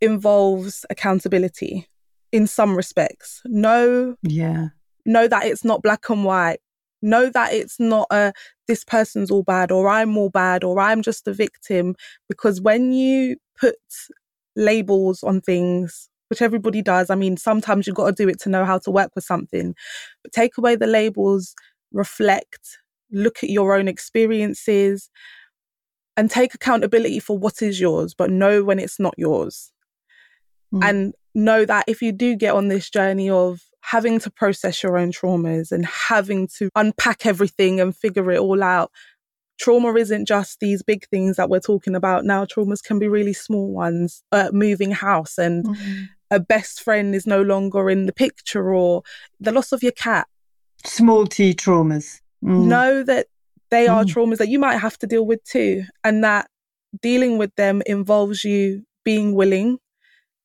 involves accountability in some respects. Know, yeah. know that it's not black and white. Know that it's not a, this person's all bad, or I'm all bad, or I'm just the victim. Because when you put labels on things, which everybody does. I mean, sometimes you've got to do it to know how to work with something. But take away the labels, reflect, look at your own experiences, and take accountability for what is yours, but know when it's not yours. Mm. And know that if you do get on this journey of having to process your own traumas and having to unpack everything and figure it all out, trauma isn't just these big things that we're talking about now. Traumas can be really small ones, uh, moving house and mm-hmm. a best friend is no longer in the picture, or the loss of your cat. Small T traumas. Mm. Know that they are mm. traumas that you might have to deal with too, and that dealing with them involves you being willing,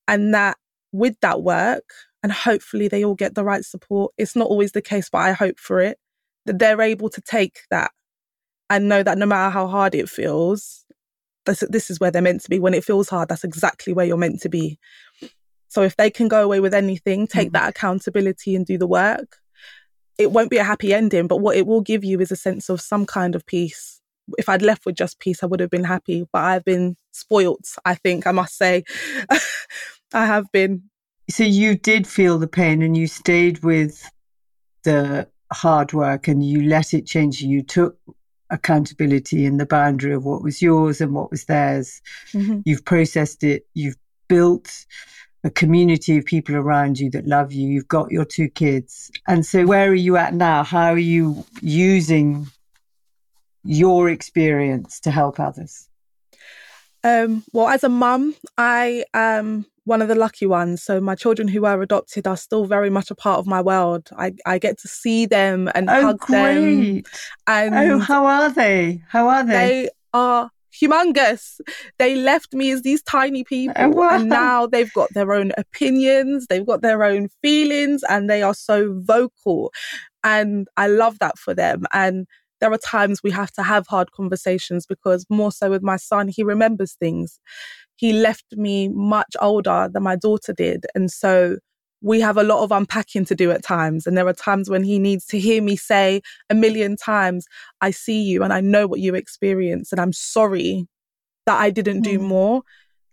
and that with that work, and hopefully they all get the right support. It's not always the case, but I hope for it, that they're able to take that. And know that no matter how hard it feels, this, this is where they're meant to be. When it feels hard, that's exactly where you're meant to be. So if they can go away with anything, take mm-hmm. that accountability and do the work. It won't be a happy ending, but what it will give you is a sense of some kind of peace. If I'd left with just peace, I would have been happy. But I've been spoilt, I think, I must say. I have been. So you did feel the pain and you stayed with the hard work and you let it change you. You took accountability and the boundary of what was yours and what was theirs. Mm-hmm. You've processed it. You've built a community of people around you that love you. You've got your two kids. And so where are you at now? How are you using your experience to help others? Um, well, as a mum, I am one of the lucky ones. So my children who were adopted are still very much a part of my world. I, I get to see them and oh, hug great. them. And oh, how are they? How are they? They are humongous. They left me as these tiny people. Oh, wow. And now they've got their own opinions. They've got their own feelings, and they are so vocal. And I love that for them. And there are times we have to have hard conversations, because more so with my son, he remembers things. He left me much older than my daughter did. And so we have a lot of unpacking to do at times. And there are times when he needs to hear me say a million times, I see you and I know what you experienced, and I'm sorry that I didn't do more.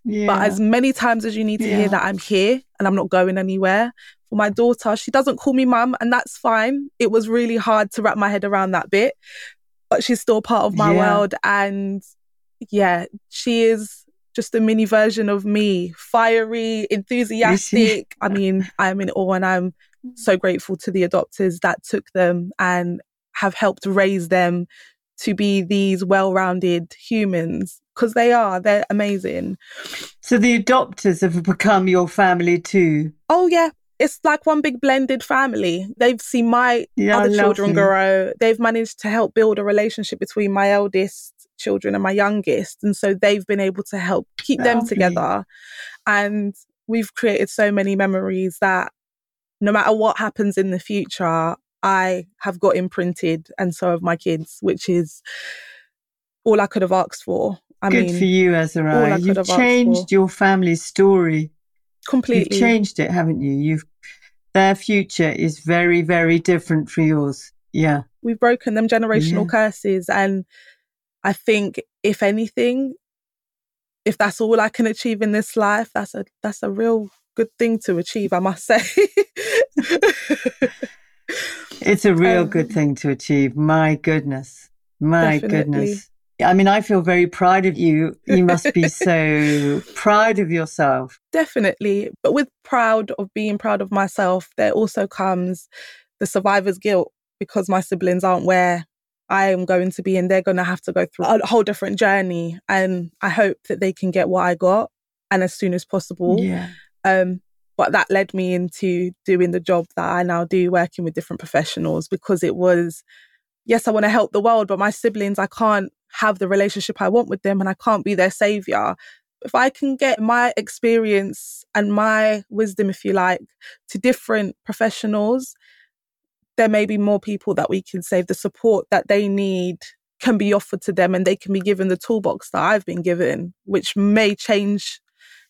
Yeah. But as many times as you need to yeah. hear that, I'm here and I'm not going anywhere. For my daughter, she doesn't call me mum, and that's fine. It was really hard to wrap my head around that bit, but she's still part of my yeah. world. And yeah, she is just a mini version of me, fiery, enthusiastic. I mean, I'm in awe, and I'm so grateful to the adopters that took them and have helped raise them to be these well-rounded humans, because they are, they're amazing. So the adopters have become your family too? Oh yeah, it's like one big blended family. They've seen my yeah, other children grow. They've managed to help build a relationship between my eldest children and my youngest. And so they've been able to help keep lovely. them together. And we've created so many memories that no matter what happens in the future, I have got imprinted, and so have my kids, which is all I could have asked for. I Good mean, for you, Azariah. You've changed your family's story. Completely. You've changed it, haven't you? You've Their future is very, very different from yours. Yeah. We've broken them generational yeah. curses. And I think, if anything, if that's all I can achieve in this life, that's a that's a real good thing to achieve, I must say. It's a real um, good thing to achieve. My goodness. My definitely. goodness. I mean, I feel very proud of you. You must be so proud of yourself. Definitely. But with proud of being proud of myself, there also comes the survivor's guilt, because my siblings aren't where I am going to be and they're going to have to go through a whole different journey. And I hope that they can get what I got, and as soon as possible. Yeah. Um, but that led me into doing the job that I now do, working with different professionals, because it was, yes, I want to help the world, but my siblings, I can't have the relationship I want with them and I can't be their savior. If I can get my experience and my wisdom, if you like, to different professionals, there may be more people that we can save. The support that they need can be offered to them and they can be given the toolbox that I've been given, which may change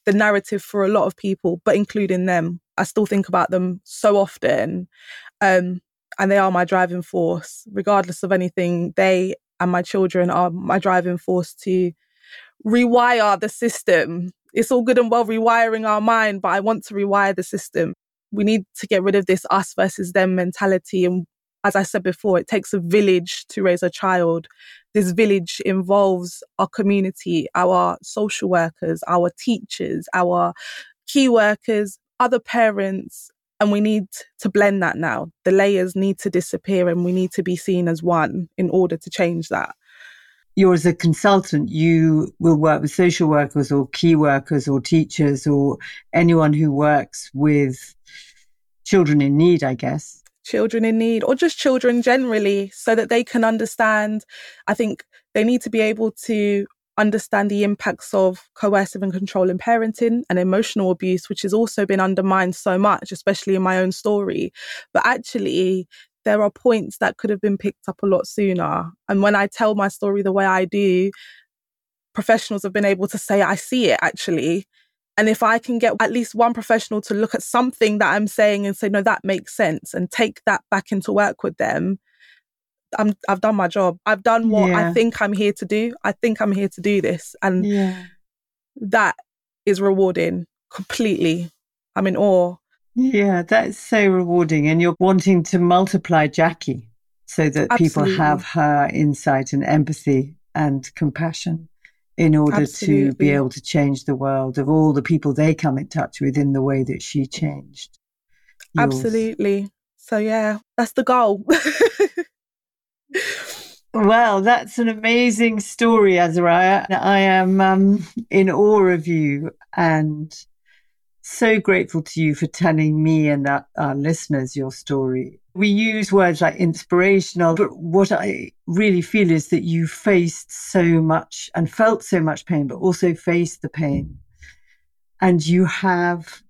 the narrative for a lot of people, but including them. I still think about them so often. Um, and they are my driving force. Regardless of anything, they and my children are my driving force to rewire the system. It's all good and well rewiring our mind, but I want to rewire the system. We need to get rid of this us versus them mentality. And as I said before, it takes a village to raise a child. This village involves our community, our social workers, our teachers, our key workers, other parents. And we need to blend that now. The layers need to disappear and we need to be seen as one in order to change that. You're, as a consultant, you will work with social workers or key workers or teachers or anyone who works with children in need, I guess. Children in need, or just children generally, so that they can understand. I think they need to be able to understand the impacts of coercive and controlling parenting and emotional abuse, which has also been undermined so much, especially in my own story. But actually, there are points that could have been picked up a lot sooner. And when I tell my story the way I do, professionals have been able to say, I see it actually. And if I can get at least one professional to look at something that I'm saying and say, no, that makes sense, and take that back into work with them, I'm, I've done my job. I've done what yeah. I think I'm here to do. I think I'm here to do this. And yeah. that is rewarding completely. I'm in awe. Yeah, that's so rewarding. And you're wanting to multiply Jackie so that Absolutely. people have her insight and empathy and compassion in order Absolutely. to be able to change the world of all the people they come in touch with in the way that she changed yours. Absolutely. So, yeah, that's the goal. Well, that's an amazing story, Azariah. I am um, in awe of you, and so grateful to you for telling me and our, our listeners your story. We use words like inspirational, but what I really feel is that you faced so much and felt so much pain, but also faced the pain. And you have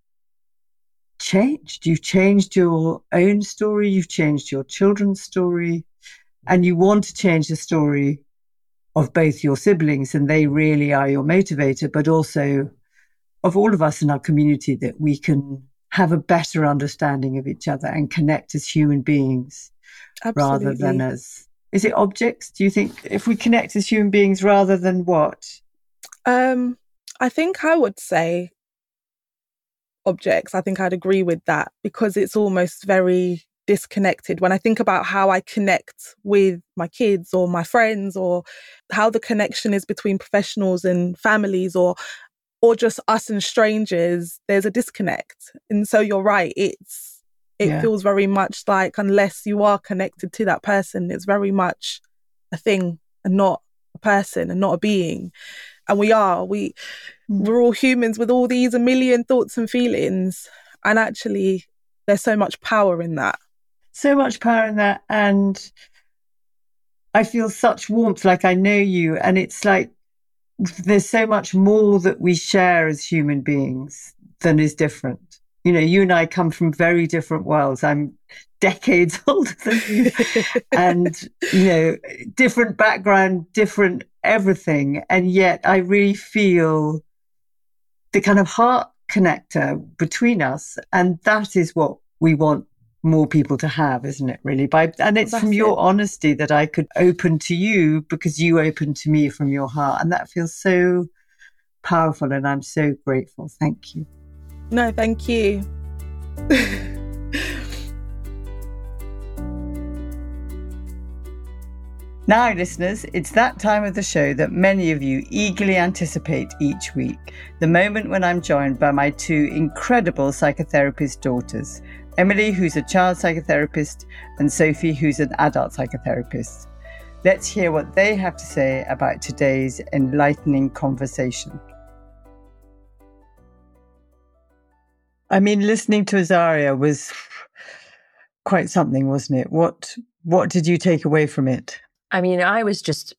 changed. You've changed your own story. You've changed your children's story. And you want to change the story of both your siblings, and they really are your motivator, but also of all of us in our community, that we can have a better understanding of each other and connect as human beings Absolutely. rather than as, is it objects? Do you think if we connect as human beings rather than what? Um, I think I would say objects. I think I'd agree with that, because it's almost very disconnected. When I think about how I connect with my kids or my friends, or how the connection is between professionals and families, or or just us and strangers, there's a disconnect. And so you're right, it's it yeah. feels very much like, unless you are connected to that person, it's very much a thing and not a person and not a being. And we are, we, mm. we're all humans with all these a million thoughts and feelings. And actually, there's so much power in that. So much power in that. And I feel such warmth, like I know you. And it's like, there's so much more that we share as human beings than is different. You know, you and I come from very different worlds. I'm decades older than you and, you know, different background, different everything. And yet I really feel the kind of heart connector between us. And that is what we want more people to have, isn't it, really? By and it's That's from your it. honesty that I could open to you, because you opened to me from your heart, and that feels so powerful, and I'm so grateful. Thank you. No, thank you. Now, listeners, it's that time of the show that many of you eagerly anticipate each week, the moment when I'm joined by my two incredible psychotherapist daughters, Emily, who's a child psychotherapist, and Sophie, who's an adult psychotherapist. Let's hear what they have to say about today's enlightening conversation. I mean, listening to Azariah was quite something, wasn't it? What, what did you take away from it? I mean, I was just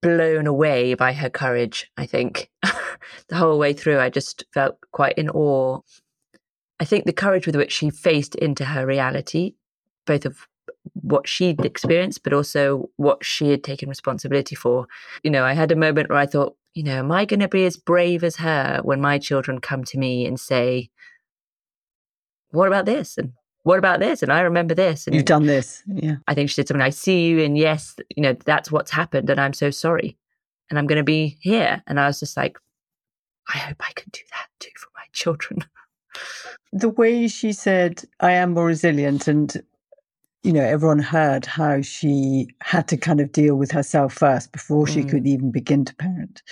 blown away by her courage, I think. The whole way through, I just felt quite in awe. I think the courage with which she faced into her reality, both of what she'd experienced, but also what she had taken responsibility for. You know, I had a moment where I thought, you know, am I going to be as brave as her when my children come to me and say, what about this? And what about this? And I remember this. And you've done this. Yeah. I think she said something, I see you. And yes, you know, that's what's happened. And I'm so sorry. And I'm going to be here. And I was just like, I hope I can do that too for my children. The way she said, I am more resilient. And, you know, everyone heard how she had to kind of deal with herself first before she mm. could even begin to parent.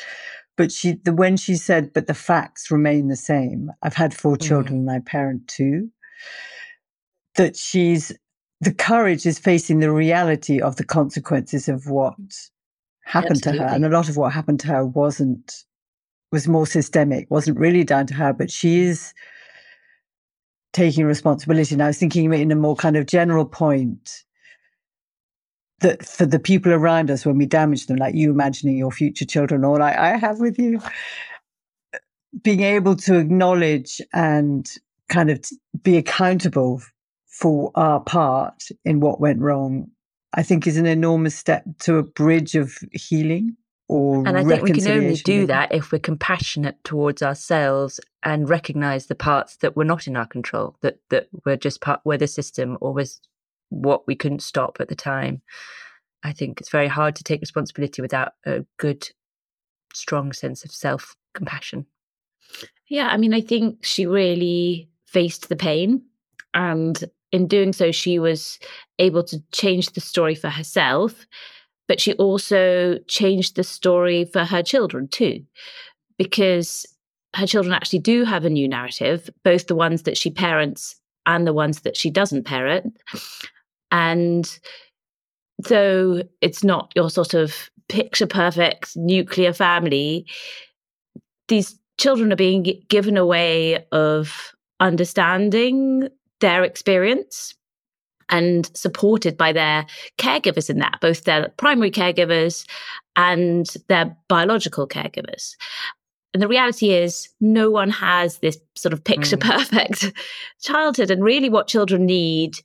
But she, the, when she said, but the facts remain the same. I've had four mm. children and I parent two. That she's, the courage is facing the reality of the consequences of what happened Absolutely. to her. And a lot of what happened to her wasn't, was more systemic, wasn't really down to her, but she is taking responsibility. And I was thinking in a more kind of general point that for the people around us, when we damage them, like you imagining your future children, or like I have with you, being able to acknowledge and kind of be accountable for our part in what went wrong, I think is an enormous step to a bridge of healing or reconciliation. And I think we can only do that if we're compassionate towards ourselves and recognise the parts that were not in our control, that that were just part, were the system or was what we couldn't stop at the time. I think it's very hard to take responsibility without a good, strong sense of self-compassion. Yeah, I mean, I think she really faced the pain, and in doing so, she was able to change the story for herself, but she also changed the story for her children too, because her children actually do have a new narrative, both the ones that she parents and the ones that she doesn't parent. And though it's not your sort of picture-perfect nuclear family, these children are being given a way of understanding their experience and supported by their caregivers in that, both their primary caregivers and their biological caregivers. And the reality is no one has this sort of picture perfect mm. childhood. And really what children need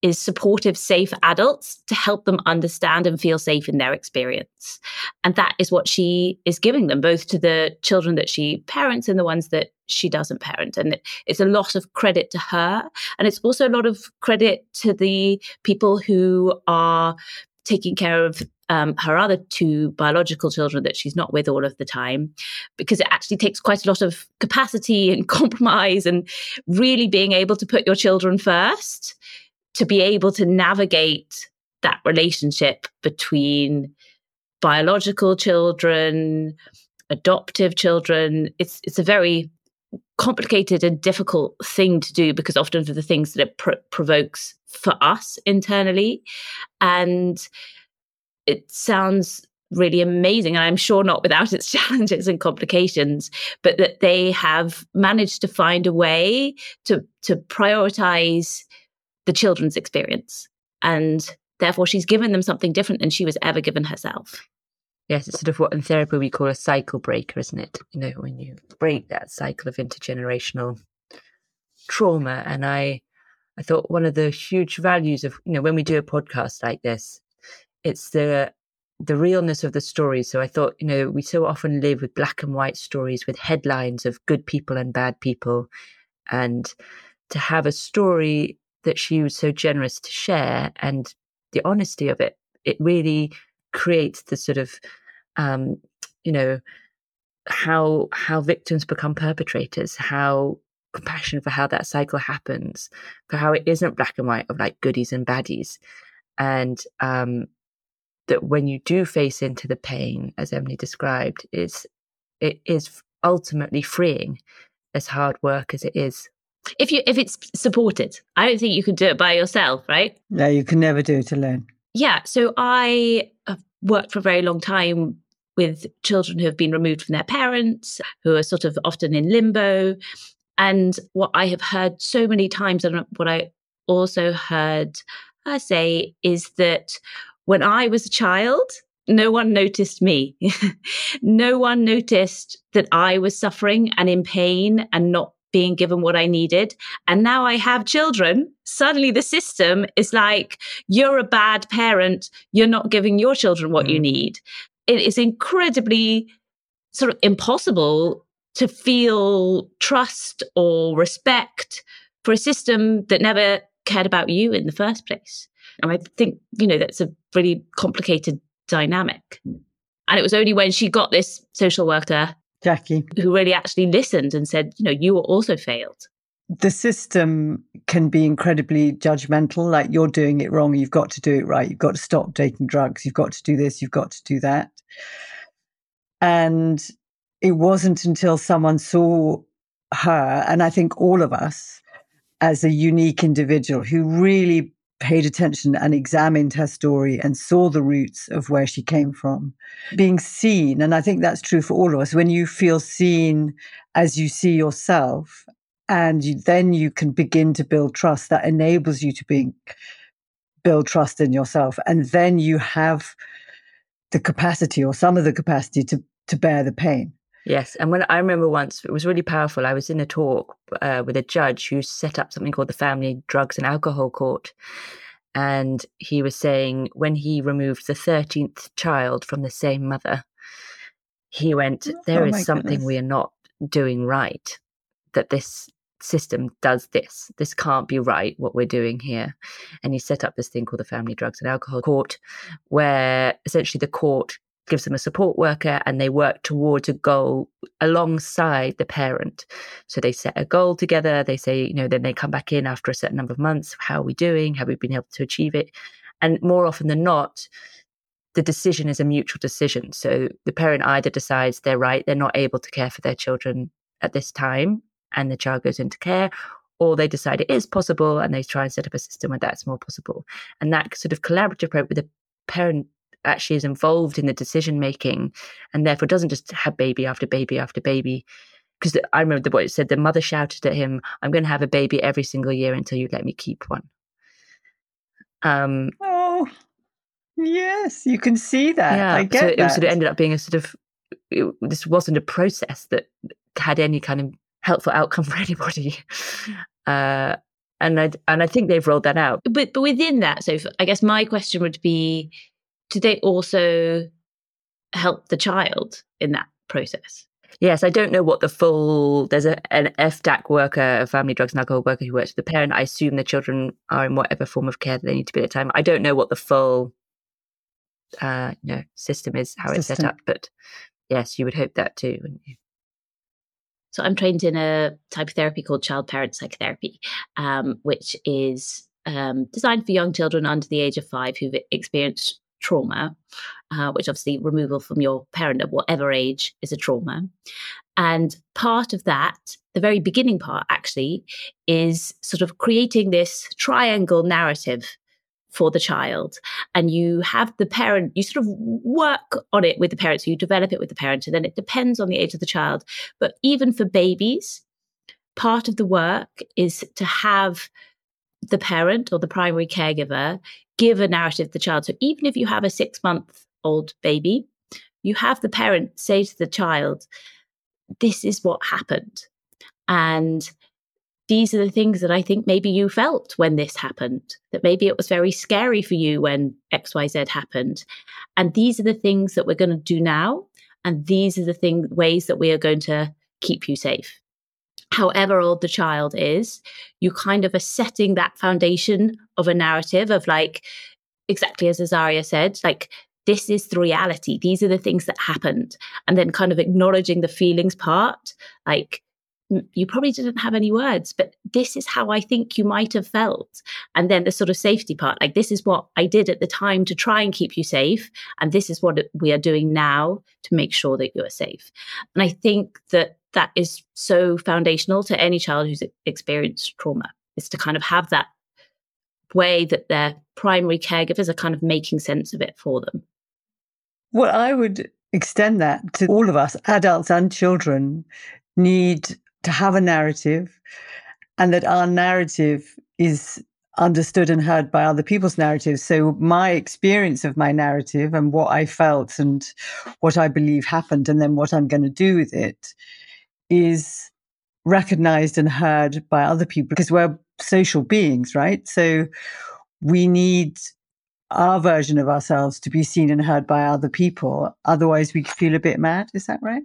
is supportive, safe adults to help them understand and feel safe in their experience. And that is what she is giving them, both to the children that she parents and the ones that she doesn't parent. And it's a lot of credit to her. And it's also a lot of credit to the people who are taking care of um, her other two biological children that she's not with all of the time, because it actually takes quite a lot of capacity and compromise and really being able to put your children first to be able to navigate that relationship between biological children, adoptive children. It's it's a very complicated and difficult thing to do, because often for the things that it pr- provokes for us internally. And it sounds really amazing, and I'm sure not without its challenges and complications, but that they have managed to find a way to to prioritize the children's experience, and therefore she's given them something different than she was ever given herself. Yes, it's sort of what in therapy we call a cycle breaker, isn't it? You know, when you break that cycle of intergenerational trauma. And I I thought one of the huge values of, you know, when we do a podcast like this, it's the the realness of the story. So I thought, you know, we so often live with black and white stories with headlines of good people and bad people, and to have a story that she was so generous to share and the honesty of it, it really creates the sort of, um, you know, how how victims become perpetrators, how compassion for how that cycle happens, for how it isn't black and white of like goodies and baddies. And um, that when you do face into the pain, as Emily described, it's, it is ultimately freeing, as hard work as it is. If you if it's supported. I don't think you can do it by yourself, right? No, you can never do it alone. Yeah, so I have worked for a very long time with children who have been removed from their parents, who are sort of often in limbo. And what I have heard so many times, and what I also heard her say, is that when I was a child, no one noticed me. No one noticed that I was suffering and in pain and not being given what I needed. And now I have children. Suddenly the system is like, you're a bad parent. You're not giving your children what mm. you need. It is incredibly sort of impossible to feel trust or respect for a system that never cared about you in the first place. And I think, you know, that's a really complicated dynamic. And it was only when she got this social worker, Jackie, who really actually listened and said, you know, you were also failed. The system can be incredibly judgmental, like you're doing it wrong, you've got to do it right, you've got to stop taking drugs, you've got to do this, you've got to do that. And it wasn't until someone saw her, and I think all of us, as a unique individual who really paid attention and examined her story and saw the roots of where she came from. Being seen, and I think that's true for all of us, when you feel seen as you see yourself, and you, then you can begin to build trust that enables you to be, build trust in yourself. And then you have the capacity, or some of the capacity, to, to bear the pain. Yes. And when I remember once, it was really powerful. I was in a talk uh, with a judge who set up something called the Family Drugs and Alcohol Court. And he was saying when he removed the thirteenth child from the same mother, he went, there oh is something goodness. we are not doing right, that this system does this. This can't be right, what we're doing here. And he set up this thing called the Family Drugs and Alcohol Court, where essentially the court gives them a support worker and they work towards a goal alongside the parent. So they set a goal together. They say, you know, then they come back in after a certain number of months. How are we doing? Have we been able to achieve it? And more often than not, the decision is a mutual decision. So the parent either decides they're right, they're not able to care for their children at this time, and the child goes into care, or they decide it is possible and they try and set up a system where that's more possible. And that sort of collaborative approach with the parent actually is involved in the decision making, and therefore doesn't just have baby after baby after baby. Because I remember the boy said the mother shouted at him, "I'm going to have a baby every single year until you let me keep one." Um, oh, yes, you can see that. Yeah, I get so it that. Sort of ended up being a sort of it, this wasn't a process that had any kind of helpful outcome for anybody. Uh, and I and I think they've rolled that out. But but within that, so I guess my question would be, do they also help the child in that process? Yes, I don't know what the full, there's a, an F D A C worker, a family drugs and alcohol worker who works with the parent. I assume the children are in whatever form of care that they need to be at the time. I don't know what the full uh, you know, system is, how system. It's set up, but yes, you would hope that too, wouldn't you? So I'm trained in a type of therapy called child parent psychotherapy, um, which is um, designed for young children under the age of five who've experienced trauma, uh, which obviously removal from your parent at whatever age is a trauma. And part of that, the very beginning part actually, is sort of creating this triangle narrative for the child. And you have the parent, you sort of work on it with the parent, so you develop it with the parent, and then it depends on the age of the child. But even for babies, part of the work is to have the parent or the primary caregiver give a narrative to the child. So even if you have a six-month-old baby, you have the parent say to the child, this is what happened. And these are the things that I think maybe you felt when this happened, that maybe it was very scary for you when X Y Z happened. And these are the things that we're going to do now. And these are the thing, ways that we are going to keep you safe. However old the child is, you kind of are setting that foundation of a narrative of, like, exactly as Azariah said, like, this is the reality. These are the things that happened. And then kind of acknowledging the feelings part, like, you probably didn't have any words, but this is how I think you might have felt. And then the sort of safety part, like, this is what I did at the time to try and keep you safe. And this is what we are doing now to make sure that you are safe. And I think that that is so foundational to any child who's experienced trauma, is to kind of have that way that their primary caregivers are kind of making sense of it for them. Well, I would extend that to all of us, adults and children, need to have a narrative, and that our narrative is understood and heard by other people's narratives. So my experience of my narrative and what I felt and what I believe happened and then what I'm going to do with it is recognized and heard by other people, because we're social beings, right? So we need our version of ourselves to be seen and heard by other people. Otherwise, we feel a bit mad. Is that right?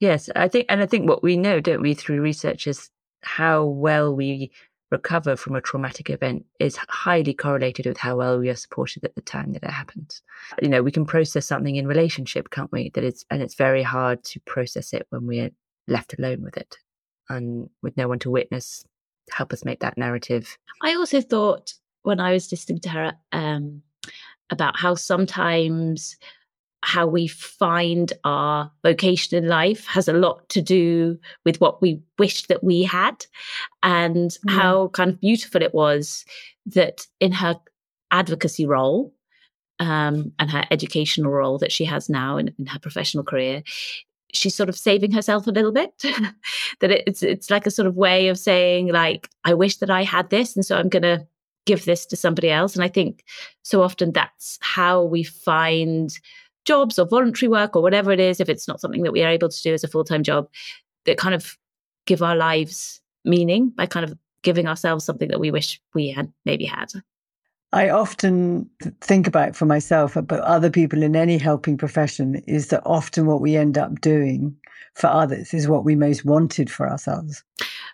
Yes, I think, and I think what we know, don't we, through research, is how well we recover from a traumatic event is highly correlated with how well we are supported at the time that it happens. You know, we can process something in relationship, can't we? That it's, and it's very hard to process it when we're left alone with it and with no one to witness, help us make that narrative. I also thought, when I was listening to her, um, about how sometimes how we find our vocation in life has a lot to do with what we wish that we had, and mm. how kind of beautiful it was that in her advocacy role um, and her educational role that she has now in, in her professional career, she's sort of saving herself a little bit. That it's it's like a sort of way of saying, like, I wish that I had this, and so I'm going to give this to somebody else. And I think so often that's how we find jobs or voluntary work or whatever it is, if it's not something that we are able to do as a full-time job, that kind of give our lives meaning by kind of giving ourselves something that we wish we had maybe had. I often think about for myself, but other people in any helping profession, is that often what we end up doing for others is what we most wanted for ourselves.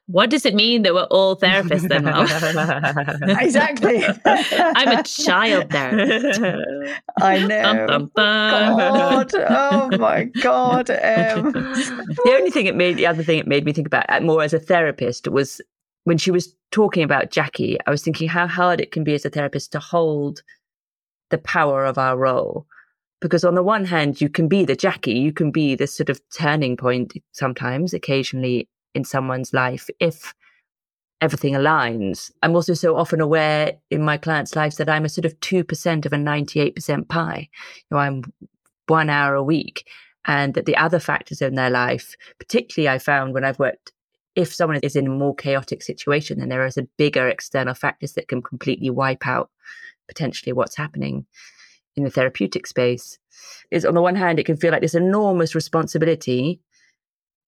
What does it mean that we're all therapists then? Exactly. I'm a child therapist. I know. Bum, bum, bum. God. Oh my God. Um. The only thing it made, the other thing it made me think about more as a therapist was when she was talking about Jackie, I was thinking how hard it can be as a therapist to hold the power of our role. Because on the one hand, you can be the Jackie, you can be this sort of turning point sometimes, occasionally, in someone's life if everything aligns. I'm also so often aware in my clients' lives that I'm a sort of two percent of a ninety-eight percent pie. You know, I'm one hour a week, and that the other factors in their life, particularly I found when I've worked, if someone is in a more chaotic situation, then there is a bigger external factors that can completely wipe out potentially what's happening in the therapeutic space. Is on the one hand, it can feel like this enormous responsibility,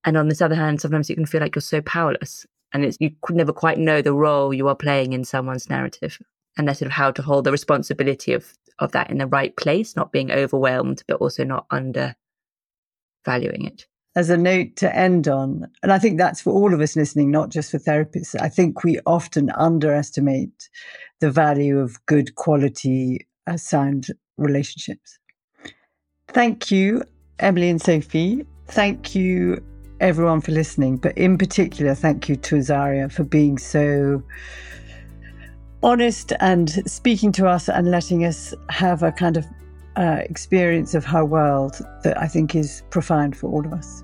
and on this other hand, sometimes you can feel like you're so powerless, and it's, you could never quite know the role you are playing in someone's narrative, and that's sort of how to hold the responsibility of, of that in the right place, not being overwhelmed, but also not undervaluing it. As a note to end on, and I think that's for all of us listening, not just for therapists, I think we often underestimate the value of good quality, uh, sound relationships. Thank you, Emily and Sophie. Thank you, everyone, for listening, but in particular thank you to Azariah for being so honest and speaking to us and letting us have a kind of uh, experience of her world that I think is profound for all of us.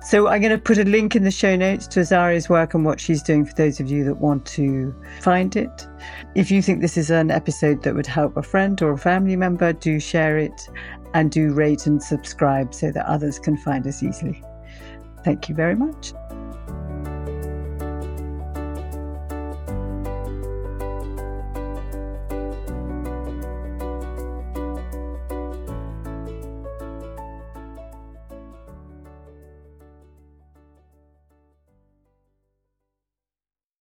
So I'm going to put a link in the show notes to Azariah's work and what she's doing for those of you that want to find it. If you think this is an episode that would help a friend or a family member, do share it and do rate and subscribe so that others can find us easily. Thank you very much.